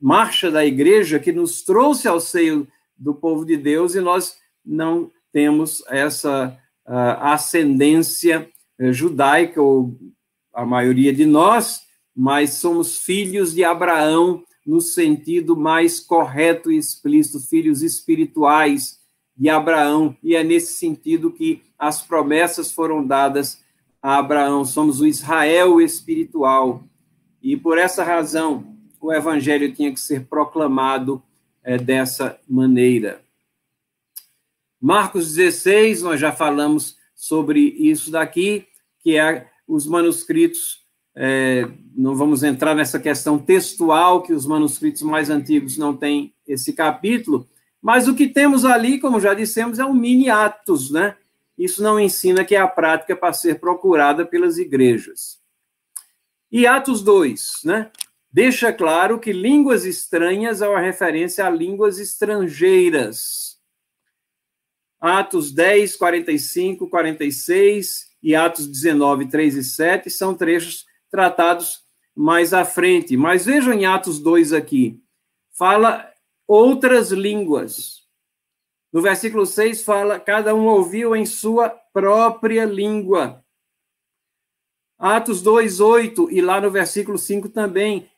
marcha da igreja que nos trouxe ao seio do povo de Deus, e nós não temos essa uh, ascendência uh, judaica, ou a maioria de nós, mas somos filhos de Abraão, no sentido mais correto e explícito, filhos espirituais de Abraão, e é nesse sentido que as promessas foram dadas a Abraão. Somos o Israel espiritual, e por essa razão o evangelho tinha que ser proclamado é, dessa maneira. Marcos dezesseis, nós já falamos sobre isso daqui, que é os manuscritos. É, não vamos entrar nessa questão textual, que os manuscritos mais antigos não têm esse capítulo, mas o que temos ali, como já dissemos, é um mini Atos, né? Isso não ensina que é a prática para ser procurada pelas igrejas. E Atos dois, né? Deixa claro que línguas estranhas é uma referência a línguas estrangeiras. Atos dez, quarenta e cinco, quarenta e seis e Atos dezenove, três e sete são trechos tratados mais à frente. Mas vejam em Atos dois aqui, fala outras línguas. No versículo seis fala, cada um ouviu em sua própria língua. Atos dois, oito, e lá no versículo cinco também,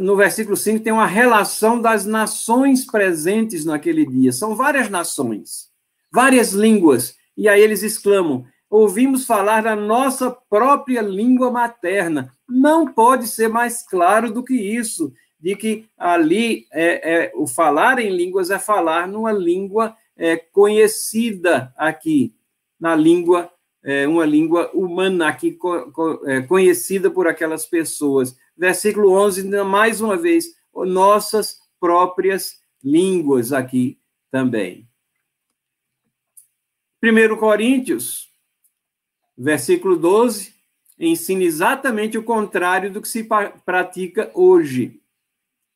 no versículo cinco tem uma relação das nações presentes naquele dia. São várias nações, várias línguas, e aí eles exclamam, ouvimos falar da nossa própria língua materna. Não pode ser mais claro do que isso, de que ali é, é, o falar em línguas é falar numa língua é, conhecida aqui, na língua, é, uma língua humana aqui, co, co, é, conhecida por aquelas pessoas. Versículo onze, mais uma vez, nossas próprias línguas aqui também. primeiro Coríntios, versículo doze, ensina exatamente o contrário do que se pratica hoje,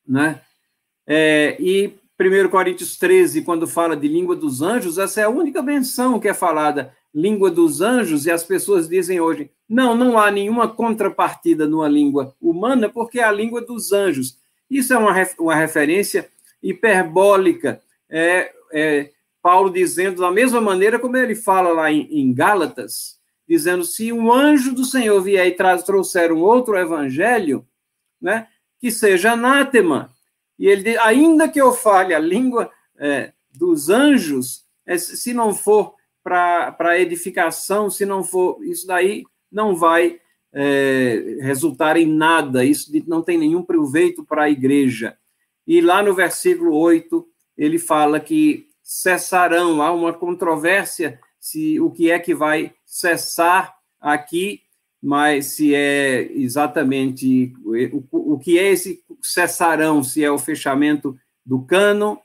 né? É, e primeiro Coríntios treze, quando fala de língua dos anjos, essa é a única menção que é falada, língua dos anjos, e as pessoas dizem hoje, não, não há nenhuma contrapartida numa língua humana, porque é a língua dos anjos. Isso é uma, uma referência hiperbólica, é, é Paulo dizendo da mesma maneira como ele fala lá em, em Gálatas, dizendo, se um anjo do Senhor vier e traz, trouxer um outro evangelho, né, que seja anátema. E ele diz, ainda que eu fale a língua é, dos anjos, é, se não for para edificação, se não for, isso daí não vai é, resultar em nada, isso não tem nenhum proveito para a igreja. E lá no versículo oito, ele fala que cessarão, há uma controvérsia, se o que é que vai cessar aqui, mas se é exatamente o, o que é esse cessarão, se é o fechamento do cânon,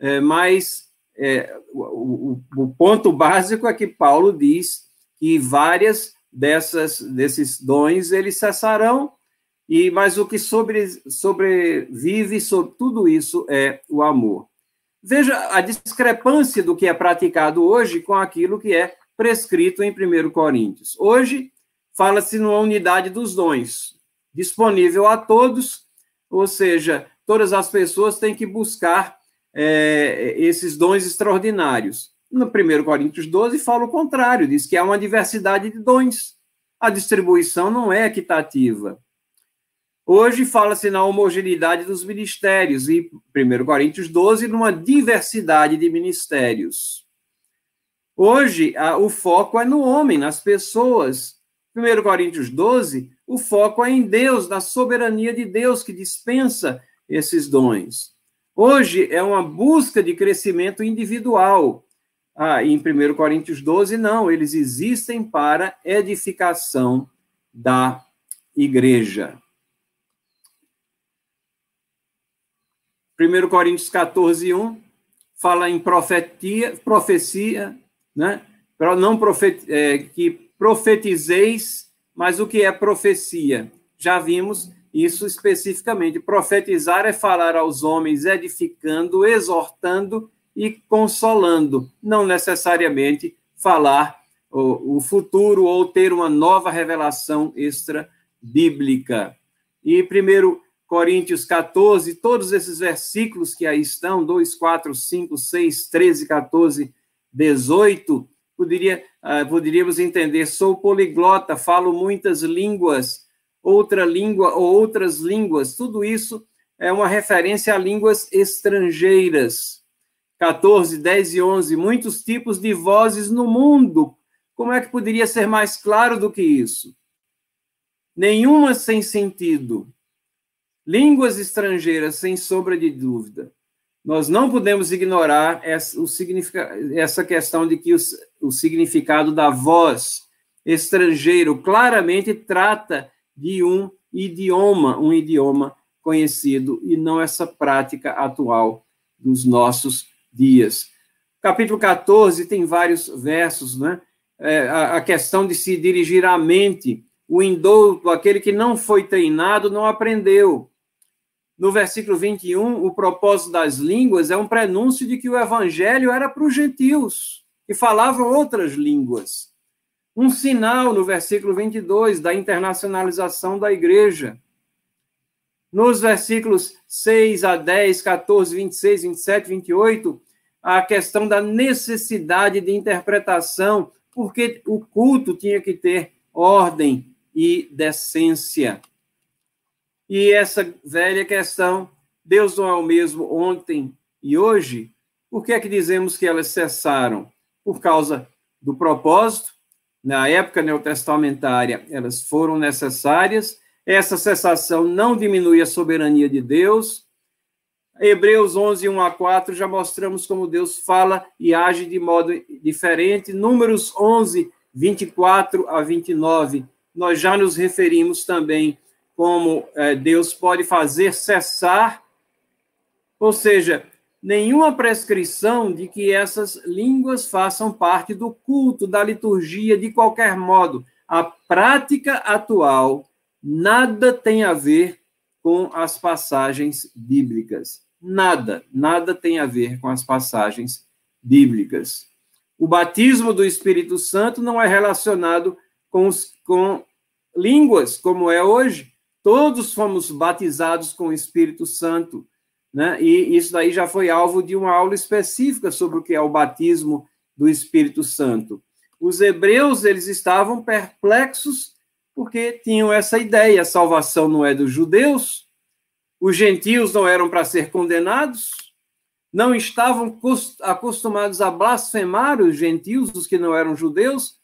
é, mas é, o, o, o ponto básico é que Paulo diz que várias dessas, desses dons eles cessarão, e, mas o que sobre, sobrevive sobre tudo isso é o amor. Veja a discrepância do que é praticado hoje com aquilo que é prescrito em primeiro Coríntios. Hoje, fala-se numa unidade dos dons, disponível a todos, ou seja, todas as pessoas têm que buscar é, esses dons extraordinários. No primeiro Coríntios doze, fala o contrário, diz que há uma diversidade de dons. A distribuição não é equitativa. Hoje fala-se na homogeneidade dos ministérios, e primeiro Coríntios doze, numa diversidade de ministérios. Hoje, a, o foco é no homem, nas pessoas. primeiro Coríntios doze, o foco é em Deus, na soberania de Deus, que dispensa esses dons. Hoje é uma busca de crescimento individual. Ah, em primeiro Coríntios doze, não, eles existem para edificação da igreja. primeiro Coríntios quatorze, um, fala em profetia, profecia, né? Não profet, é, que profetizeis, mas o que é profecia? Já vimos isso especificamente. Profetizar é falar aos homens, edificando, exortando e consolando. Não necessariamente falar o, o futuro ou ter uma nova revelação extra-bíblica. E primeiro Coríntios quatorze, todos esses versículos que aí estão, dois, quatro, cinco, seis, treze, quatorze, dezoito, poderia, uh, poderíamos entender, sou poliglota, falo muitas línguas, outra língua ou outras línguas, tudo isso é uma referência a línguas estrangeiras. quatorze, dez e onze, muitos tipos de vozes no mundo. Como é que poderia ser mais claro do que isso? Nenhuma sem sentido. Línguas estrangeiras, sem sombra de dúvida. Nós não podemos ignorar essa, o essa questão de que o, o significado da voz estrangeiro claramente trata de um idioma, um idioma conhecido, e não essa prática atual dos nossos dias. Capítulo quatorze tem vários versos, né? É, a, a questão de se dirigir à mente, o indouto, aquele que não foi treinado, não aprendeu. No versículo vinte e um, o propósito das línguas é um prenúncio de que o evangelho era para os gentios, que falavam outras línguas. Um sinal, no versículo vinte e dois, da internacionalização da igreja. Nos versículos seis a dez, quatorze, vinte e seis, vinte e sete, vinte e oito, a questão da necessidade de interpretação, porque o culto tinha que ter ordem e decência. E essa velha questão, Deus não é o mesmo ontem e hoje, por que é que dizemos que elas cessaram? Por causa do propósito, na época neotestamentária, elas foram necessárias, essa cessação não diminui a soberania de Deus. Hebreus onze, um a quatro, já mostramos como Deus fala e age de modo diferente. Números onze, vinte e quatro a vinte e nove, nós já nos referimos também como é, Deus pode fazer cessar, ou seja, nenhuma prescrição de que essas línguas façam parte do culto, da liturgia, de qualquer modo. A prática atual nada tem a ver com as passagens bíblicas. Nada, nada tem a ver com as passagens bíblicas. O batismo do Espírito Santo não é relacionado com, os, com línguas, como é hoje. Todos fomos batizados com o Espírito Santo, né? E isso daí já foi alvo de uma aula específica sobre o que é o batismo do Espírito Santo. Os hebreus, eles estavam perplexos porque tinham essa ideia, a salvação não é dos judeus, os gentios não eram para ser condenados, não estavam acostumados a blasfemar os gentios, os que não eram judeus,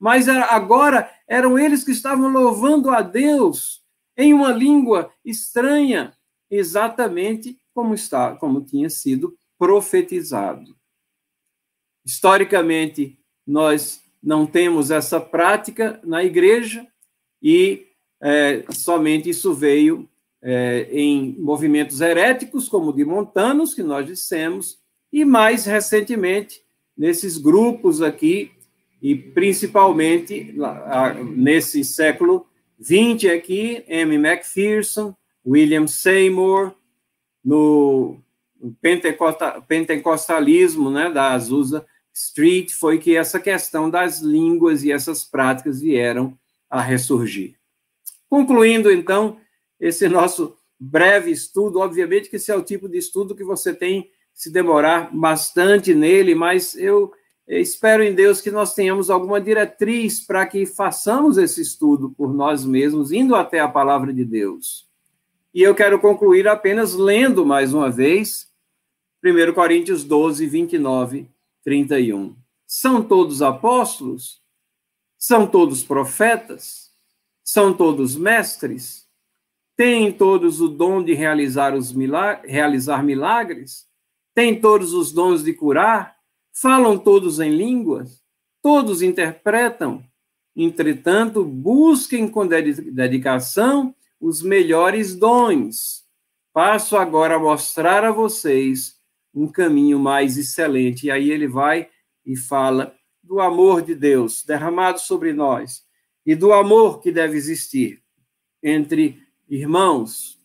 mas agora eram eles que estavam louvando a Deus em uma língua estranha, exatamente como, está, como tinha sido profetizado. Historicamente, nós não temos essa prática na igreja e é, somente isso veio é, em movimentos heréticos, como o de Montanos, que nós dissemos, e mais recentemente, nesses grupos aqui, e principalmente nesse século vinte aqui, M. McPherson, William Seymour, no pentecostalismo, né, da Azusa Street, foi que essa questão das línguas e essas práticas vieram a ressurgir. Concluindo, então, esse nosso breve estudo, obviamente que esse é o tipo de estudo que você tem que se demorar bastante nele, mas eu espero em Deus que nós tenhamos alguma diretriz para que façamos esse estudo por nós mesmos, indo até a palavra de Deus. E eu quero concluir apenas lendo mais uma vez primeira Coríntios doze, vinte e nove, trinta e um. São todos apóstolos? São todos profetas? São todos mestres? Têm todos o dom de realizar, os milagres, realizar milagres? Têm todos os dons de curar? Falam todos em línguas? Todos interpretam? Entretanto, busquem com dedicação os melhores dons. Passo agora a mostrar a vocês um caminho mais excelente. E aí ele vai e fala do amor de Deus derramado sobre nós e do amor que deve existir entre irmãos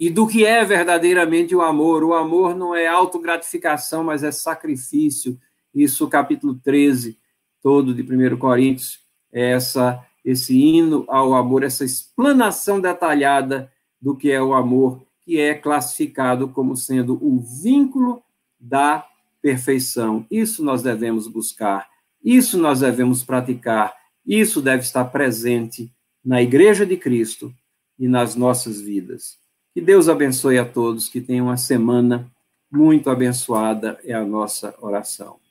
e do que é verdadeiramente o amor. O amor não é autogratificação, mas é sacrifício. Isso, capítulo treze, todo de primeira Coríntios, é essa... esse hino ao amor, essa explanação detalhada do que é o amor, que é classificado como sendo o vínculo da perfeição. Isso nós devemos buscar, isso nós devemos praticar, isso deve estar presente na Igreja de Cristo e nas nossas vidas. Que Deus abençoe a todos, que tenham uma semana muito abençoada, é a nossa oração.